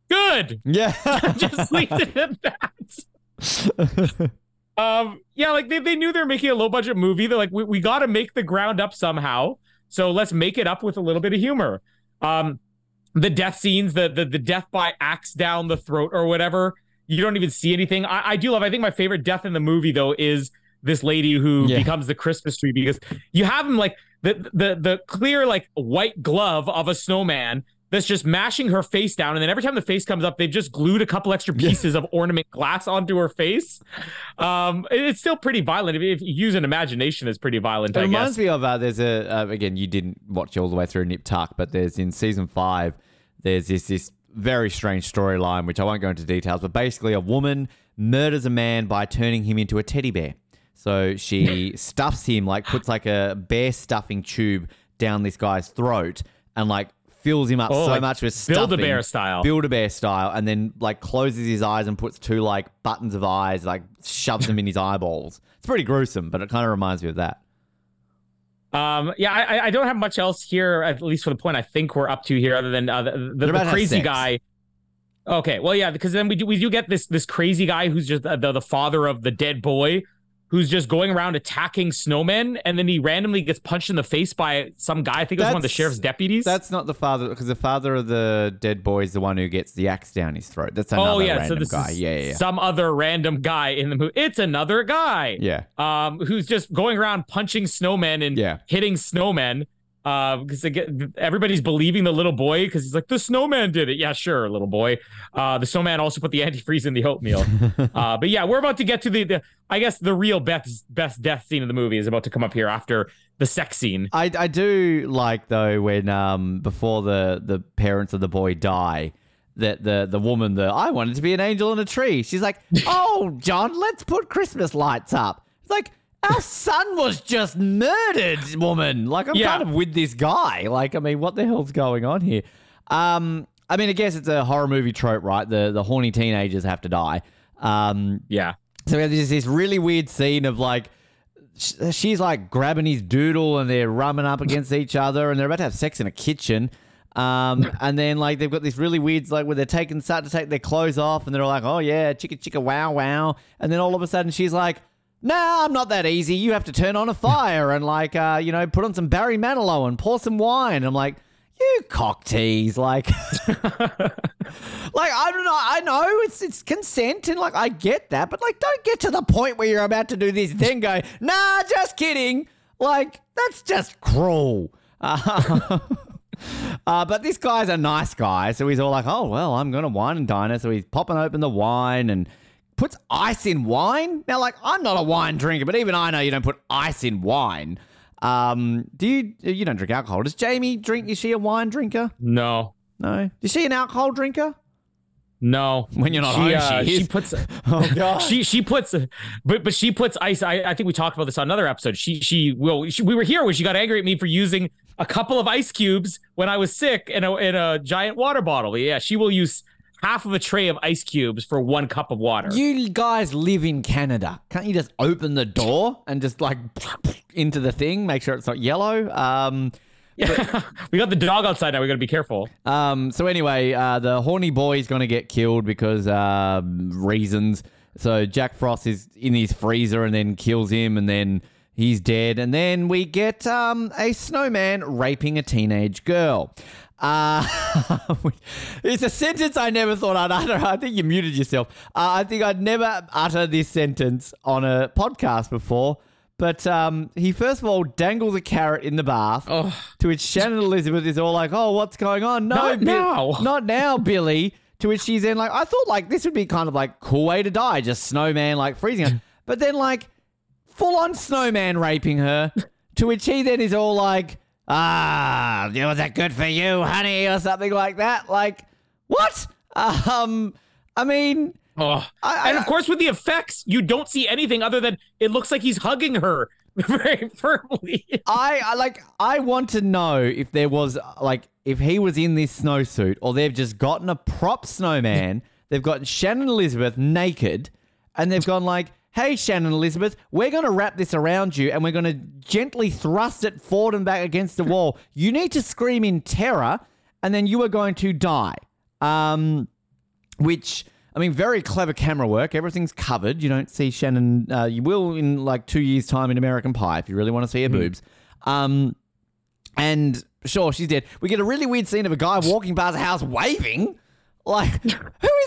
good. Yeah. Just leave it at that. um, yeah, like they, they knew they were making a low-budget movie. They're like, we, we got to make the ground up somehow. So let's make it up with a little bit of humor. Um, the death scenes, the, the, the death by axe down the throat or whatever, you don't even see anything. I, I do love, I think my favorite death in the movie, though, is this lady who yeah. becomes the Christmas tree, because you have him like the, the, the clear, like white glove of a snowman that's just mashing her face down. And then every time the face comes up, they've just glued a couple extra pieces yeah. of ornament glass onto her face. Um, it's still pretty violent. If you use an imagination, it's pretty violent, it I guess. It reminds me of, uh, there's a, uh, again, you didn't watch all the way through Nip Tuck, but there's in season five, there's this, this, very strange storyline, which I won't go into details, but basically a woman murders a man by turning him into a teddy bear. So she stuffs him, like puts like a bear stuffing tube down this guy's throat and like fills him up oh, so like much with stuffing. Build-A-Bear style. Build-A-Bear style. And then like closes his eyes and puts two like buttons of eyes, like shoves them in his eyeballs. It's pretty gruesome, but it kind of reminds me of that. Um, yeah, I, I don't have much else here, at least for the point I think we're up to here, other than uh, the, the, the crazy guy. Okay, well, yeah, because then we do we do get this this crazy guy who's just the, the father of the dead boy, who's just going around attacking snowmen, and then he randomly gets punched in the face by some guy. I think it was that's, one of the sheriff's deputies. That's not the father, because the father of the dead boy is the one who gets the axe down his throat. That's another oh, yeah, random so this guy. Is yeah, yeah, yeah. Some other random guy in the movie. It's another guy. Yeah. Um, who's just going around punching snowmen and yeah. hitting snowmen. Uh, because everybody's believing the little boy because he's like, the snowman did it. Yeah, sure, little boy. Uh, the snowman also put the antifreeze in the oatmeal. uh, but yeah, we're about to get to the, the I guess, the real best best death scene of the movie is about to come up here after the sex scene. I, I do like, though, when um before the, the parents of the boy die, that the, the woman, the I wanted to be an angel in a tree. She's like, oh, John, let's put Christmas lights up. It's like, our son was just murdered, woman. Like, I'm yeah. kind of with this guy. Like, I mean, what the hell's going on here? Um, I mean, I guess it's a horror movie trope, right? The the horny teenagers have to die. Um, yeah. So there's this really weird scene of, like, she's, like, grabbing his doodle and they're rubbing up against each other and they're about to have sex in a kitchen. Um, and then, like, they've got this really weird, like, where they're taking start to take their clothes off and they're all like, oh, yeah, chicka, chicka, wow, wow. And then all of a sudden she's like, nah, I'm not that easy. You have to turn on a fire and, like, uh, you know, put on some Barry Manilow and pour some wine. I'm like, you cock tease. Like, like, I don't know. I know it's it's consent and, like, I get that. But, like, don't get to the point where you're about to do this then go, nah, just kidding. Like, that's just cruel. Uh, uh, but this guy's a nice guy. So he's all like, oh, well, I'm going to wine and dine her. So he's popping open the wine and puts ice in wine? Now, like, I'm not a wine drinker, but even I know you don't put ice in wine. Um, do you, you don't drink alcohol. Does Jamie drink, is she a wine drinker? No. No? Is she an alcohol drinker? No. When you're not she, home, uh, she is. She puts, oh, God. She, she puts, but but she puts ice, I, I think we talked about this on another episode. She, she will, she, we were here when she got angry at me for using a couple of ice cubes when I was sick in a, in a giant water bottle. Yeah, she will use half of a tray of ice cubes for one cup of water. You guys live in Canada. Can't you just open the door and just, like, into the thing, make sure it's not yellow? Um, yeah. but, we got the dog outside now. We got to be careful. Um, so anyway, uh, the horny boy is going to get killed because uh, reasons. So Jack Frost is in his freezer and then kills him and then He's dead. And then we get um, a snowman raping a teenage girl. Uh, it's a sentence I never thought I'd utter. I think you muted yourself. Uh, I think I'd never utter this sentence on a podcast before. But um, he first of all dangles a carrot in the bath, oh. to which Shannon Elizabeth is all like, oh, what's going on? No, not Bi- now. Not now, Billy. To which she's then like, I thought like this would be kind of like cool way to die, just snowman like freezing her. But then like full on snowman raping her, to which he then is all like, ah, was that good for you, honey, or something like that. Like, what? Um, I mean... Oh. I, I, and of course, with the effects, you don't see anything other than it looks like he's hugging her very firmly. I, I like. I want to know if there was like if he was in this snowsuit, or they've just gotten a prop snowman. They've got Shannon Elizabeth naked, and they've gone like, "Hey, Shannon Elizabeth, we're going to wrap this around you, and we're going to gently thrust it forward and back against the wall. You need to scream in terror, and then you are going to die." Um, which. I mean, very clever camera work. Everything's covered. You don't see Shannon. Uh, you will in like two years' time in American Pie if you really want to see her mm-hmm. boobs. Um, and sure, she's dead. We get a really weird scene of a guy walking past the house waving. Like, who is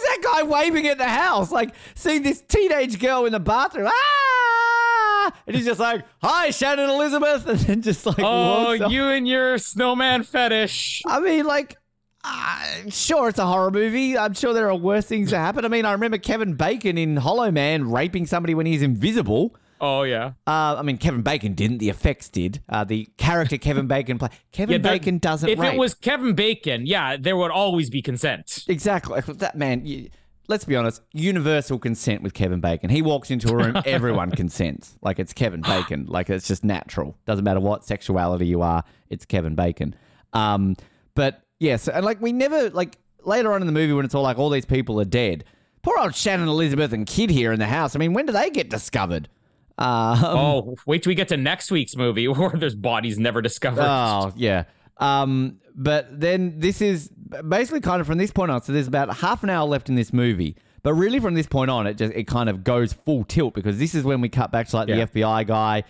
that guy waving at the house? Like, seeing this teenage girl in the bathroom. Ah! And he's just like, hi, Shannon Elizabeth. And then just like, oh, you off. And your snowman fetish. I mean, like. Uh, sure, it's a horror movie. I'm sure there are worse things that happen. I mean, I remember Kevin Bacon in Hollow Man raping somebody when he's invisible. Oh, yeah. Uh, I mean, Kevin Bacon didn't. The effects did. Uh, the character Kevin Bacon played. Kevin yeah, Bacon that, doesn't if rape. If it was Kevin Bacon, yeah, there would always be consent. Exactly. That man, you, let's be honest, universal consent with Kevin Bacon. He walks into a room, everyone consents. Like, it's Kevin Bacon. Like, it's just natural. Doesn't matter what sexuality you are, it's Kevin Bacon. Um, but... Yes, and, like, we never, like, later on in the movie when it's all, like, all these people are dead. Poor old Shannon Elizabeth and kid here in the house. I mean, when do they get discovered? Um, oh, wait till we get to next week's movie where there's bodies never discovered. Oh, yeah. Um, but then this is basically kind of from this point on. So there's about half an hour left in this movie. But really from this point on, it just it kind of goes full tilt because this is when we cut back to, like, yeah. the F B I guy.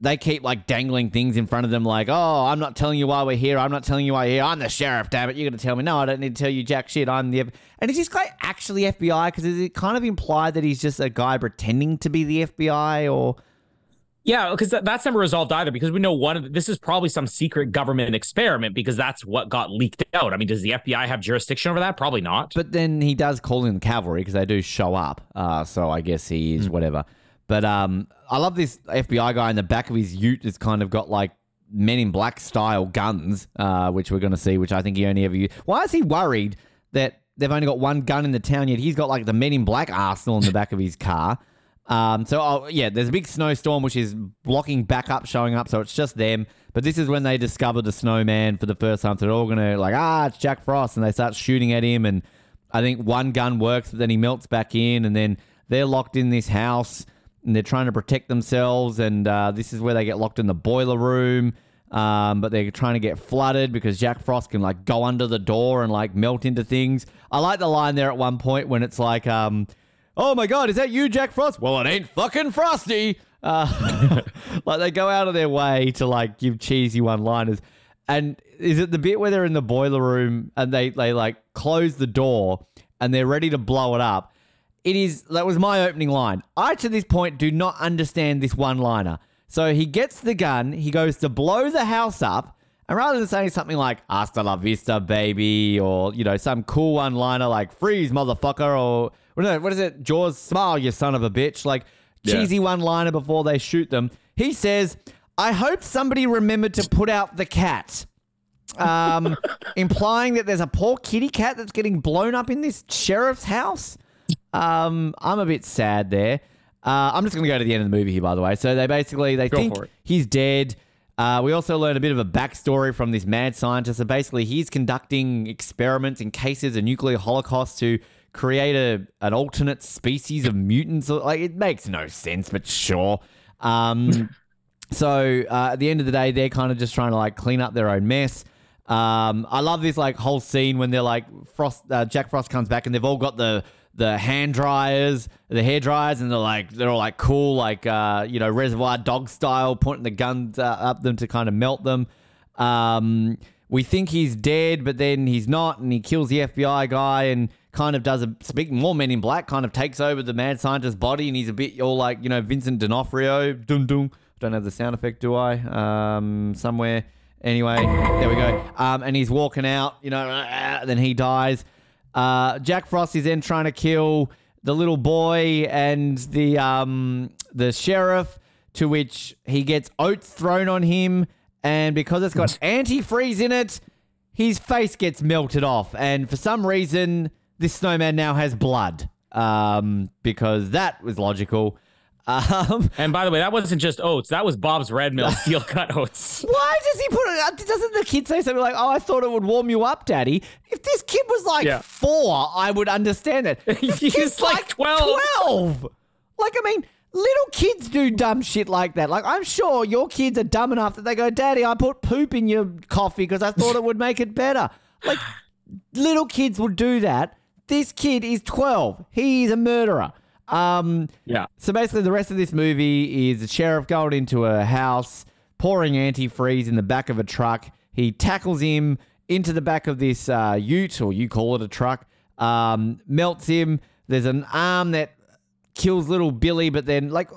They keep, like, dangling things in front of them like, oh, I'm not telling you why we're here. I'm not telling you why you're here. I'm the sheriff, damn it. You're going to tell me. No, I don't need to tell you jack shit. I'm the F B I. And is this guy actually F B I? Because is it kind of implied that he's just a guy pretending to be the F B I or... Yeah, because th- that's never resolved either because we know one of the, this is probably some secret government experiment because that's what got leaked out. I mean, does the F B I have jurisdiction over that? Probably not. But then he does call in the cavalry because they do show up. Uh, so I guess he is mm. whatever. But um, I love this F B I guy in the back of his ute that's kind of got like Men in Black style guns, uh, which we're going to see, which I think he only ever used. Why is he worried that they've only got one gun in the town yet? He's got like the Men in Black arsenal in the back of his car. Um, so, oh, yeah, there's a big snowstorm, which is blocking back up, showing up. So it's just them. But this is when they discover the snowman for the first time. So they're all going to like, ah, it's Jack Frost. And they start shooting at him. And I think one gun works, but then he melts back in. And then they're locked in this house. And they're trying to protect themselves, and uh, this is where they get locked in the boiler room. Um, but they're trying to get flooded because Jack Frost can, like, go under the door and, like, melt into things. I like the line there at one point when it's like, um, oh, my God, is that you, Jack Frost? Well, it ain't fucking Frosty. Uh, like, they go out of their way to, like, give cheesy one-liners. And is it the bit where they're in the boiler room and they, they like, close the door and they're ready to blow it up? It is, that was my opening line. I, to this point, do not understand this one-liner. So he gets the gun, he goes to blow the house up, and rather than saying something like, hasta la vista, baby, or, you know, some cool one-liner like, freeze, motherfucker, or, what is it, Jaws, smile, you son of a bitch, like, yeah. cheesy one-liner before they shoot them. He says, I hope somebody remembered to put out the cat. Um, implying that there's a poor kitty cat that's getting blown up in this sheriff's house. Um, I'm a bit sad there. Uh, I'm just going to go to the end of the movie here, by the way. So they basically, they go think he's dead. Uh, we also learn a bit of a backstory from this mad scientist. So basically he's conducting experiments in cases of nuclear holocaust to create a an alternate species of mutants. Like, it makes no sense, but sure. Um, so uh, at the end of the day, they're kind of just trying to like clean up their own mess. Um, I love this like whole scene when they're like Frost, uh, Jack Frost comes back and they've all got the the hand dryers, the hair dryers, and they're like they're all like cool, like uh, you know, Reservoir Dog style, pointing the guns uh, up them to kind of melt them. Um, we think he's dead, but then he's not, and he kills the F B I guy and kind of does a speaking more Men in Black, kind of takes over the mad scientist's body, and he's a bit all like, you know, Vincent D'Onofrio. Dum dum. Don't have the sound effect, do I? Um, somewhere. Anyway, there we go. Um, and he's walking out, you know, uh, then he dies. Uh, Jack Frost is then trying to kill the little boy and the um, the sheriff, to which he gets oats thrown on him. And because it's got antifreeze in it, his face gets melted off. And for some reason, this snowman now has blood, um, because that was logical. Um, and by the way, that wasn't just oats. That was Bob's Red Mill steel cut oats. Why does he put it up? Doesn't the kid say something like, "Oh, I thought it would warm you up, Daddy"? If this kid was like yeah. four, I would understand it. This He's kid's like, like twelve. twelve. Like, I mean, little kids do dumb shit like that. Like, I'm sure your kids are dumb enough that they go, "Daddy, I put poop in your coffee because I thought it would make it better." Like, little kids will do that. This kid is twelve. He is a murderer. Um, yeah. So basically the rest of this movie is the sheriff going into a house, pouring antifreeze in the back of a truck. He tackles him into the back of this uh, ute, or you call it a truck, um, melts him. There's an arm that kills little Billy, but then, like,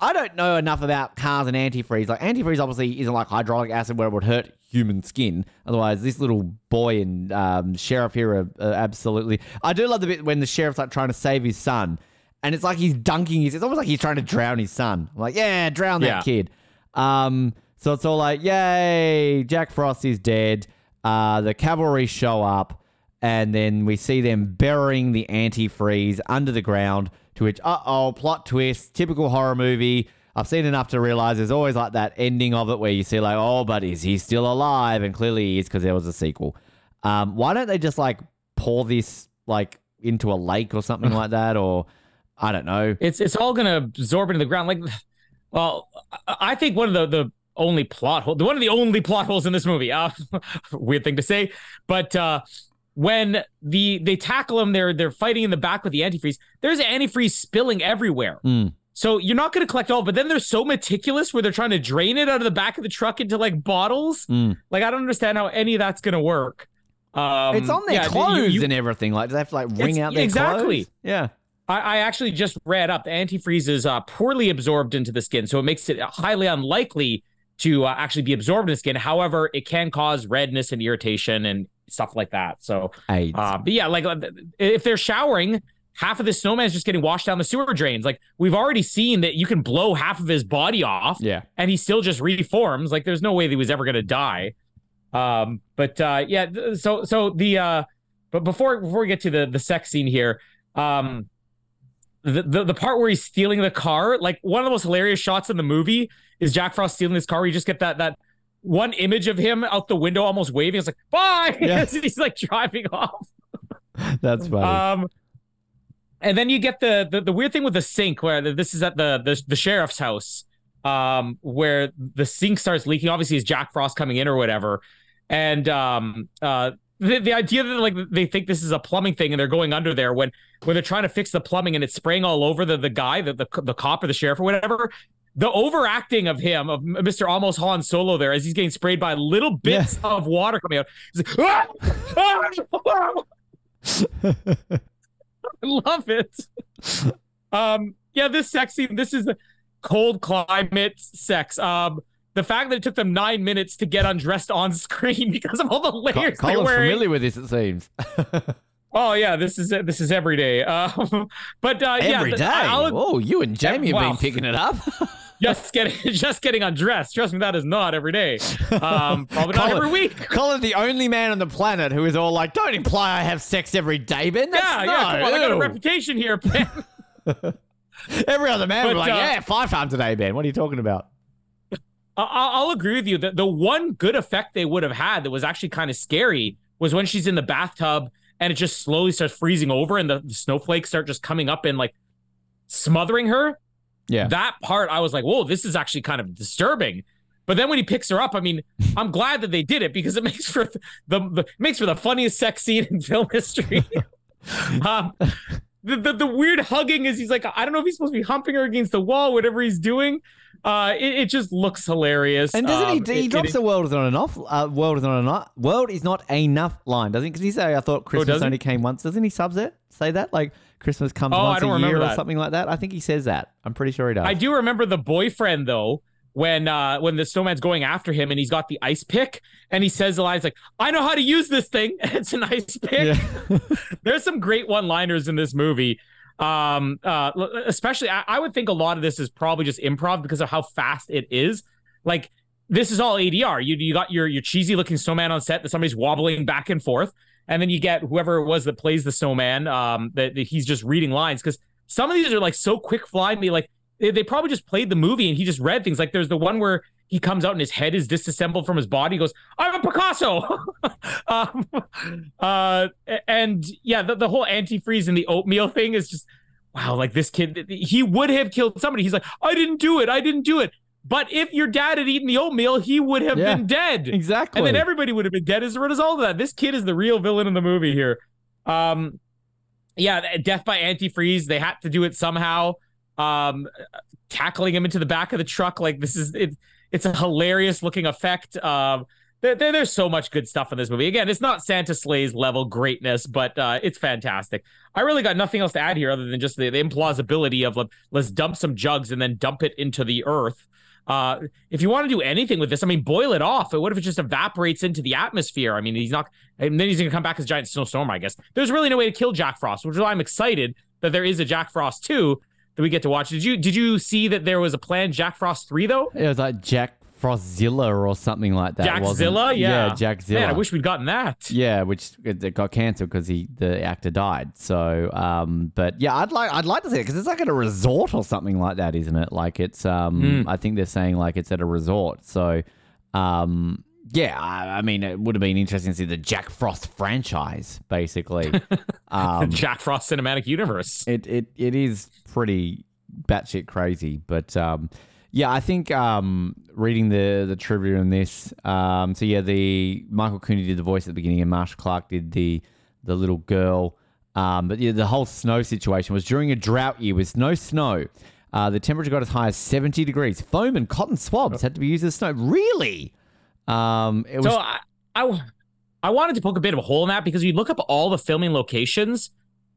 I don't know enough about cars and antifreeze. Like, antifreeze obviously isn't like hydraulic acid where it would hurt human skin. Otherwise, this little boy and um, sheriff here are, are absolutely... I do love the bit when the sheriff's, like, trying to save his son. And it's like he's dunking his... It's almost like he's trying to drown his son. I'm like, yeah, drown that yeah. kid. Um, so it's all like, yay, Jack Frost is dead. Uh, the cavalry show up, and then we see them burying the antifreeze under the ground, to which, uh-oh, plot twist, typical horror movie. I've seen enough to realize there's always like that ending of it where you see like, oh, but is he still alive? And clearly he is, because there was a sequel. Um, why don't they just like pour this like into a lake or something like that, or... I don't know. It's it's all going to absorb into the ground. Like, well, I think one of the, the only plot holes, one of the only plot holes in this movie, uh, weird thing to say, but uh, when the they tackle him, they're they're fighting in the back with the antifreeze. There's antifreeze spilling everywhere. Mm. So you're not going to collect all, but then they're so meticulous where they're trying to drain it out of the back of the truck into like bottles. Mm. Like, I don't understand how any of that's going to work. Um, it's on their yeah, clothes you, you, and everything. Like, do they have to like wring out their exactly. clothes? Yeah. I actually just read up the antifreeze is uh, poorly absorbed into the skin, so it makes it highly unlikely to uh, actually be absorbed in the skin. However, it can cause redness and irritation and stuff like that. So, uh, but yeah, like if they're showering, half of the snowman is just getting washed down the sewer drains. Like, we've already seen that you can blow half of his body off, yeah, and he still just reforms. Like, there's no way that he was ever going to die. Um, but uh, yeah, so so the uh, but before before we get to the the sex scene here, um. The, the the part where he's stealing the car, like one of the most hilarious shots in the movie is Jack Frost stealing this car. Where you just get that that one image of him out the window almost waving. It's like, bye! Yeah. He's like driving off. That's funny. Um, and then you get the, the the weird thing with the sink, where this is at the the, the sheriff's house, um, where the sink starts leaking. Obviously, it's Jack Frost coming in or whatever. And um, uh, The, the idea that like they think this is a plumbing thing and they're going under there when when they're trying to fix the plumbing and it's spraying all over the the guy, the the, the cop or the sheriff or whatever, the overacting of him, of Mister Almost Han Solo there, as he's getting sprayed by little bits yeah. of water coming out. He's like, ah! Ah! Ah! I love it. Um, yeah, this sex scene, this is the cold climate sex. Um, The fact that it took them nine minutes to get undressed on screen because of all the layers Col- they're wearing. Familiar with this, it seems. Oh yeah, this is this is every day. Um, but uh, every yeah, day. I'll, oh, you and Jamie have well, been picking it up. just getting just getting undressed. Trust me, that is not every day. Um, probably Colin, not every week. Colin's the only man on the planet who is all like, "Don't imply I have sex every day, Ben." That's yeah, not, yeah. Come on, ew. I got a reputation here, Ben. Every other man would be like, uh, "Yeah, five times a day, Ben. What are you talking about?" I'll agree with you that the one good effect they would have had that was actually kind of scary was when she's in the bathtub and it just slowly starts freezing over and the snowflakes start just coming up and like smothering her. Yeah. That part, I was like, whoa, this is actually kind of disturbing. But then when he picks her up, I mean, I'm glad that they did it because it makes for the, the makes for the funniest sex scene in film history. um, the, the the weird hugging is he's like, I don't know if he's supposed to be humping her against the wall, whatever he's doing. Uh, it, it just looks hilarious. And doesn't um, he? He it, drops it, the world is not enough. Uh, world is not enough. World is not enough line, doesn't he? Because he say, I thought Christmas oh, only came once. Doesn't he subs it? Say that like Christmas comes oh, once a year that. or something like that. I think he says that. I'm pretty sure he does. I do remember the boyfriend though. When uh, when the snowman's going after him and he's got the ice pick and he says the lines like, I know how to use this thing. It's an ice pick. Yeah. There's some great one-liners in this movie. Um, uh, especially, I, I would think a lot of this is probably just improv because of how fast it is. Like, this is all A D R. You you got your, your cheesy-looking snowman on set that somebody's wobbling back and forth. And then you get whoever it was that plays the snowman um, that, that he's just reading lines. Because some of these are, like, so quick-fly and be like, they probably just played the movie and he just read things. Like there's the one where he comes out and his head is disassembled from his body. He goes, I'm a Picasso. um, uh, and yeah, the, the whole antifreeze and the oatmeal thing is just, wow, like this kid, he would have killed somebody. He's like, I didn't do it. I didn't do it. But if your dad had eaten the oatmeal, he would have yeah, been dead. Exactly. And then everybody would have been dead as a result of that. This kid is the real villain in the movie here. Um, yeah, death by antifreeze. They had to do it somehow. Um, tackling him into the back of the truck. Like this is, it, it's a hilarious looking effect. Um, there, there, there's so much good stuff in this movie. Again, it's not Santa's Slay's level greatness, but uh, it's fantastic. I really got nothing else to add here other than just the, the implausibility of like, let's dump some jugs and then dump it into the earth. Uh, if you want to do anything with this, I mean, boil it off. What if it just evaporates into the atmosphere? I mean, he's not, and then he's going to come back as a giant snowstorm, I guess. There's really no way to kill Jack Frost, which is why I'm excited that there is a Jack Frost two. We get to watch. Did you did you see that there was a planned Jack Frost three though? It was like Jack Frostzilla or something like that. Jackzilla, yeah, yeah, Jackzilla. Man, I wish we'd gotten that. Yeah, which it got cancelled because he the actor died. So, um, but yeah, I'd like I'd like to see it because it's like at a resort or something like that, isn't it? Like it's um, mm. I think they're saying like it's at a resort. So, um. Yeah, I mean, it would have been interesting to see the Jack Frost franchise, basically. Um, the Jack Frost cinematic universe. It it it is pretty batshit crazy, but um, yeah, I think um, reading the the trivia on this. Um, so yeah, the Michael Cooney did the voice at the beginning, and Marsha Clark did the the little girl. Um, but yeah, the whole snow situation was during a drought year with no snow. Uh, the temperature got as high as seventy degrees. Foam and cotton swabs had to be used as snow. Really? Um, it was... So I, I, I wanted to poke a bit of a hole in that because you look up all the filming locations,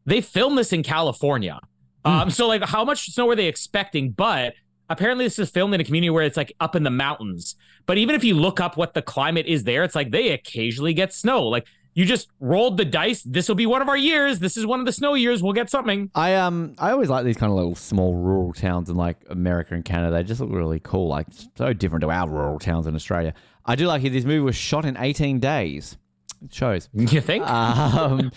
they filmed this in California. Mm. Um, so like how much snow were they expecting? But apparently this is filmed in a community where it's like up in the mountains. But even if you look up what the climate is there, it's like they occasionally get snow. Like you just rolled the dice. This will be one of our years. This is one of the snow years. We'll get something. I um I always like these kind of little small rural towns in like America and Canada. They just look really cool. Like so different to our rural towns in Australia. I do like it. This movie was shot in eighteen days. It shows. You think? Um,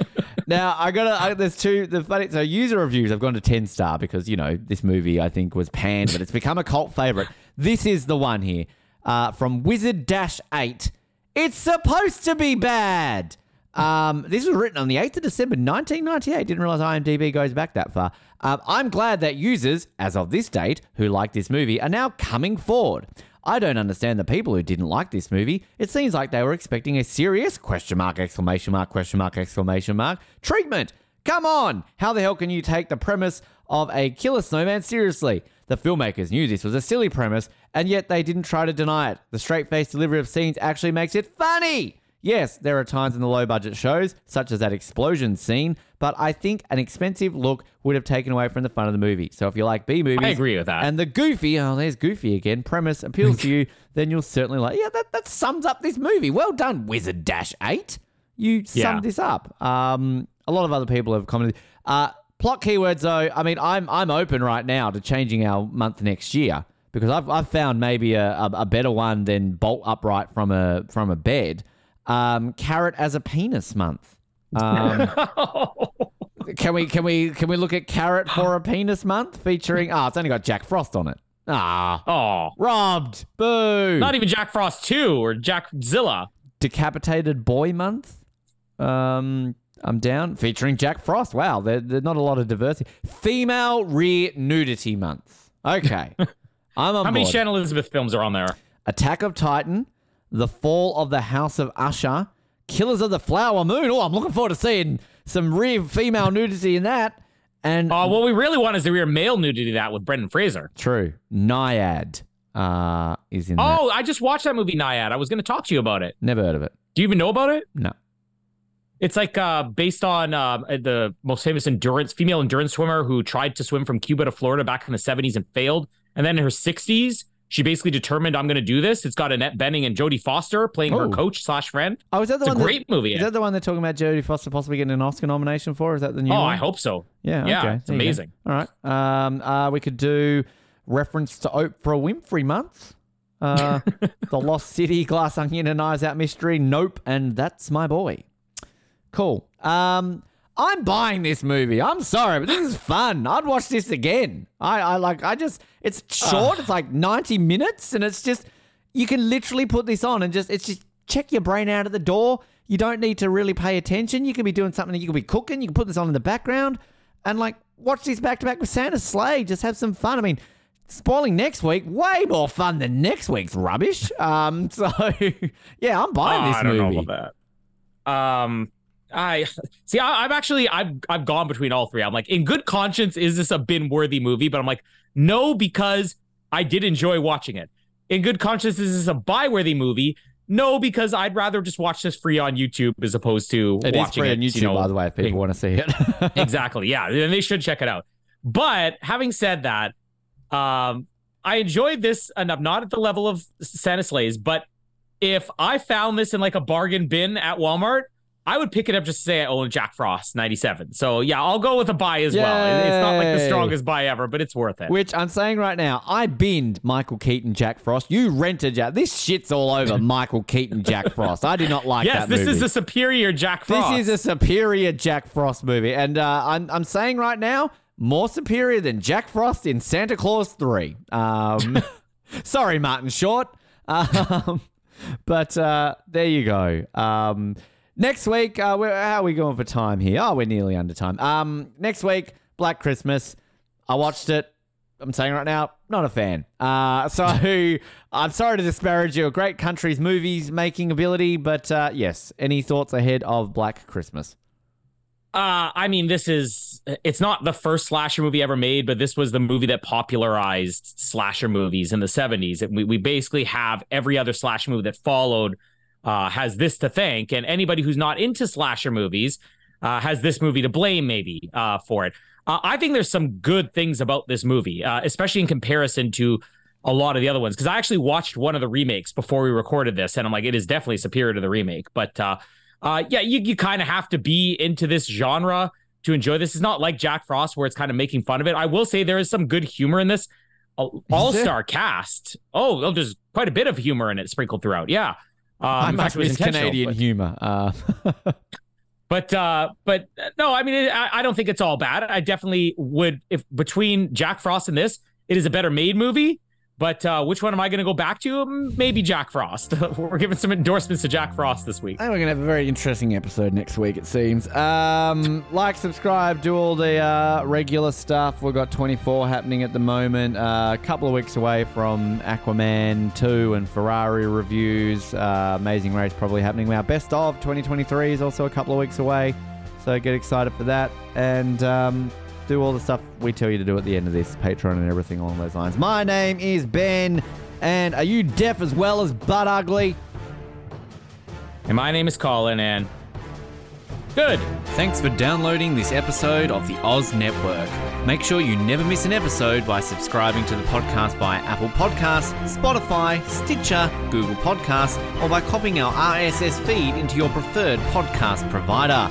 now, I got I, there's two. The funny, so user reviews, I've gone to ten star because, you know, this movie I think was panned, but it's become a cult favorite. This is the one here uh, from Wizard eight. It's supposed to be bad. Um, this was written on the eighth of December, nineteen ninety-eight. Didn't realize IMDb goes back that far. Um, I'm glad that users, as of this date, who like this movie are now coming forward. I don't understand the people who didn't like this movie. It seems like they were expecting a serious question mark, exclamation mark, question mark, exclamation mark treatment. Come on. How the hell can you take the premise of a killer snowman seriously? The filmmakers knew this was a silly premise, and yet they didn't try to deny it. The straight-faced delivery of scenes actually makes it funny. Yes, there are times in the low-budget shows, such as that explosion scene, but I think an expensive look would have taken away from the fun of the movie. So if you like B-movies... I agree with that. And the goofy, oh, there's goofy again, premise appeals to you, then you'll certainly like... Yeah, that, that sums up this movie. Well done, Wizard eight. You summed yeah. this up. Um, a lot of other people have commented. Uh, plot keywords, though, I mean, I'm I'm open right now to changing our month next year because I've I've found maybe a, a, a better one than bolt upright from a from a bed. Um, carrot as a penis month. Um, can we can we can we look at carrot for a penis month featuring? Ah, oh, it's only got Jack Frost on it. Ah, oh, robbed. Boo. Not even Jack Frost two or Jackzilla. Decapitated boy month. Um, I'm down featuring Jack Frost. Wow, there there's not a lot of diversity. Female rear nudity month. Okay, I'm on. How many board. Shannon Elizabeth films are on there? Attack of Titan. The Fall of the House of Usher, Killers of the Flower Moon. Oh, I'm looking forward to seeing some real female nudity in that. And uh, what we really want is the rear male nudity, that with Brendan Fraser. True. Nyad uh, is in Oh, that. I just watched that movie, Nyad. I was going to talk to you about it. Never heard of it. Do you even know about it? No. It's like uh, based on uh, the most famous endurance, female endurance swimmer who tried to swim from Cuba to Florida back in the seventies and failed. And then in her sixties, she basically determined, I'm going to do this. It's got Annette Bening and Jodie Foster playing oh. her coach slash friend. Oh, is that the it's one? A great that, movie. Is that the one they're talking about Jodie Foster possibly getting an Oscar nomination for? Is that the new oh, one? Oh, I hope so. Yeah. Yeah. Okay. It's there amazing. All right. Um, uh, we could do reference to Oprah Winfrey month. Uh, the Lost City, Glass Onion and Knives Out Mystery. Nope. And That's My Boy. Cool. Um, I'm buying this movie. I'm sorry, but this is fun. I'd watch this again. I, I like, I just, it's short. Uh, it's like ninety minutes and it's just, you can literally put this on and just, it's just check your brain out at the door. You don't need to really pay attention. You can be doing something. You can be cooking. You can put this on in the background and like watch this back to back with Santa's Slay. Just have some fun. I mean, spoiling next week, way more fun than next week's rubbish. Um, so yeah, I'm buying this uh, I movie. I don't know about that. Um, I see. I, I'm actually I've I've gone between all three. I'm like, in good conscience, is this a bin worthy movie? But I'm like, no, because I did enjoy watching it. In good conscience, is this a buy worthy movie? No, because I'd rather just watch this free on YouTube as opposed to it watching is free it on YouTube. You know, by the way, if people want to see it, exactly. Yeah, and they should check it out. But having said that, um, I enjoyed this enough. Not at the level of Santa's Slays, but if I found this in like a bargain bin at Walmart, I would pick it up just to say I own Jack Frost ninety-seven. So, yeah, I'll go with a buy as Yay. well. It's not like the strongest buy ever, but it's worth it. Which I'm saying right now, I binned Michael Keaton, Jack Frost. You rented Jack. This shit's all over Michael Keaton, Jack Frost. I do not like yes, that movie. Yes, this is a superior Jack Frost. This is a superior Jack Frost movie. And uh, I'm, I'm saying right now, more superior than Jack Frost in Santa Claus three. Um, sorry, Martin Short. Um, but uh, there you go. Um Next week, uh, how are we going for time here? Oh, we're nearly under time. Um, next week, Black Christmas. I watched it. I'm saying right now, not a fan. Uh, so I'm sorry to disparage your great country's movies making ability, but uh, yes, any thoughts ahead of Black Christmas? Uh, I mean, this is, it's not the first slasher movie ever made, but this was the movie that popularized slasher movies in the seventies. And we, we basically have every other slasher movie that followed Uh, has this to thank, and anybody who's not into slasher movies uh, has this movie to blame, maybe, uh, for it. Uh, I think there's some good things about this movie, uh, especially in comparison to a lot of the other ones, because I actually watched one of the remakes before we recorded this, and I'm like, it is definitely superior to the remake. But uh, uh, yeah, you, you kind of have to be into this genre to enjoy this. It's not like Jack Frost, where it's kind of making fun of it. I will say there is some good humor in this all-star cast. Oh, there's quite a bit of humor in it sprinkled throughout. Yeah. Um, I must miss Canadian but, humor. Uh. but, uh, but no, I mean, it, I, I don't think it's all bad. I definitely would, if between Jack Frost and this, it is a better made movie. But uh, which one am I going to go back to? Maybe Jack Frost. We're giving some endorsements to Jack Frost this week. And we're going to have a very interesting episode next week, it seems. Um, like, subscribe, do all the uh, regular stuff. We've got twenty-four happening at the moment. Uh, a couple of weeks away from Aquaman two and Ferrari reviews. Uh, Amazing Race probably happening. Our Best of twenty twenty-three is also a couple of weeks away. So get excited for that. And... Um, do all the stuff we tell you to do at the end of this, Patreon and everything along those lines. My name is Ben, and are you deaf as well as butt ugly? And my name is Colin, and good. Thanks for downloading this episode of the Oz Network. Make sure you never miss an episode by subscribing to the podcast via Apple Podcasts, Spotify, Stitcher, Google Podcasts, or by copying our R S S feed into your preferred podcast provider.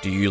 Do you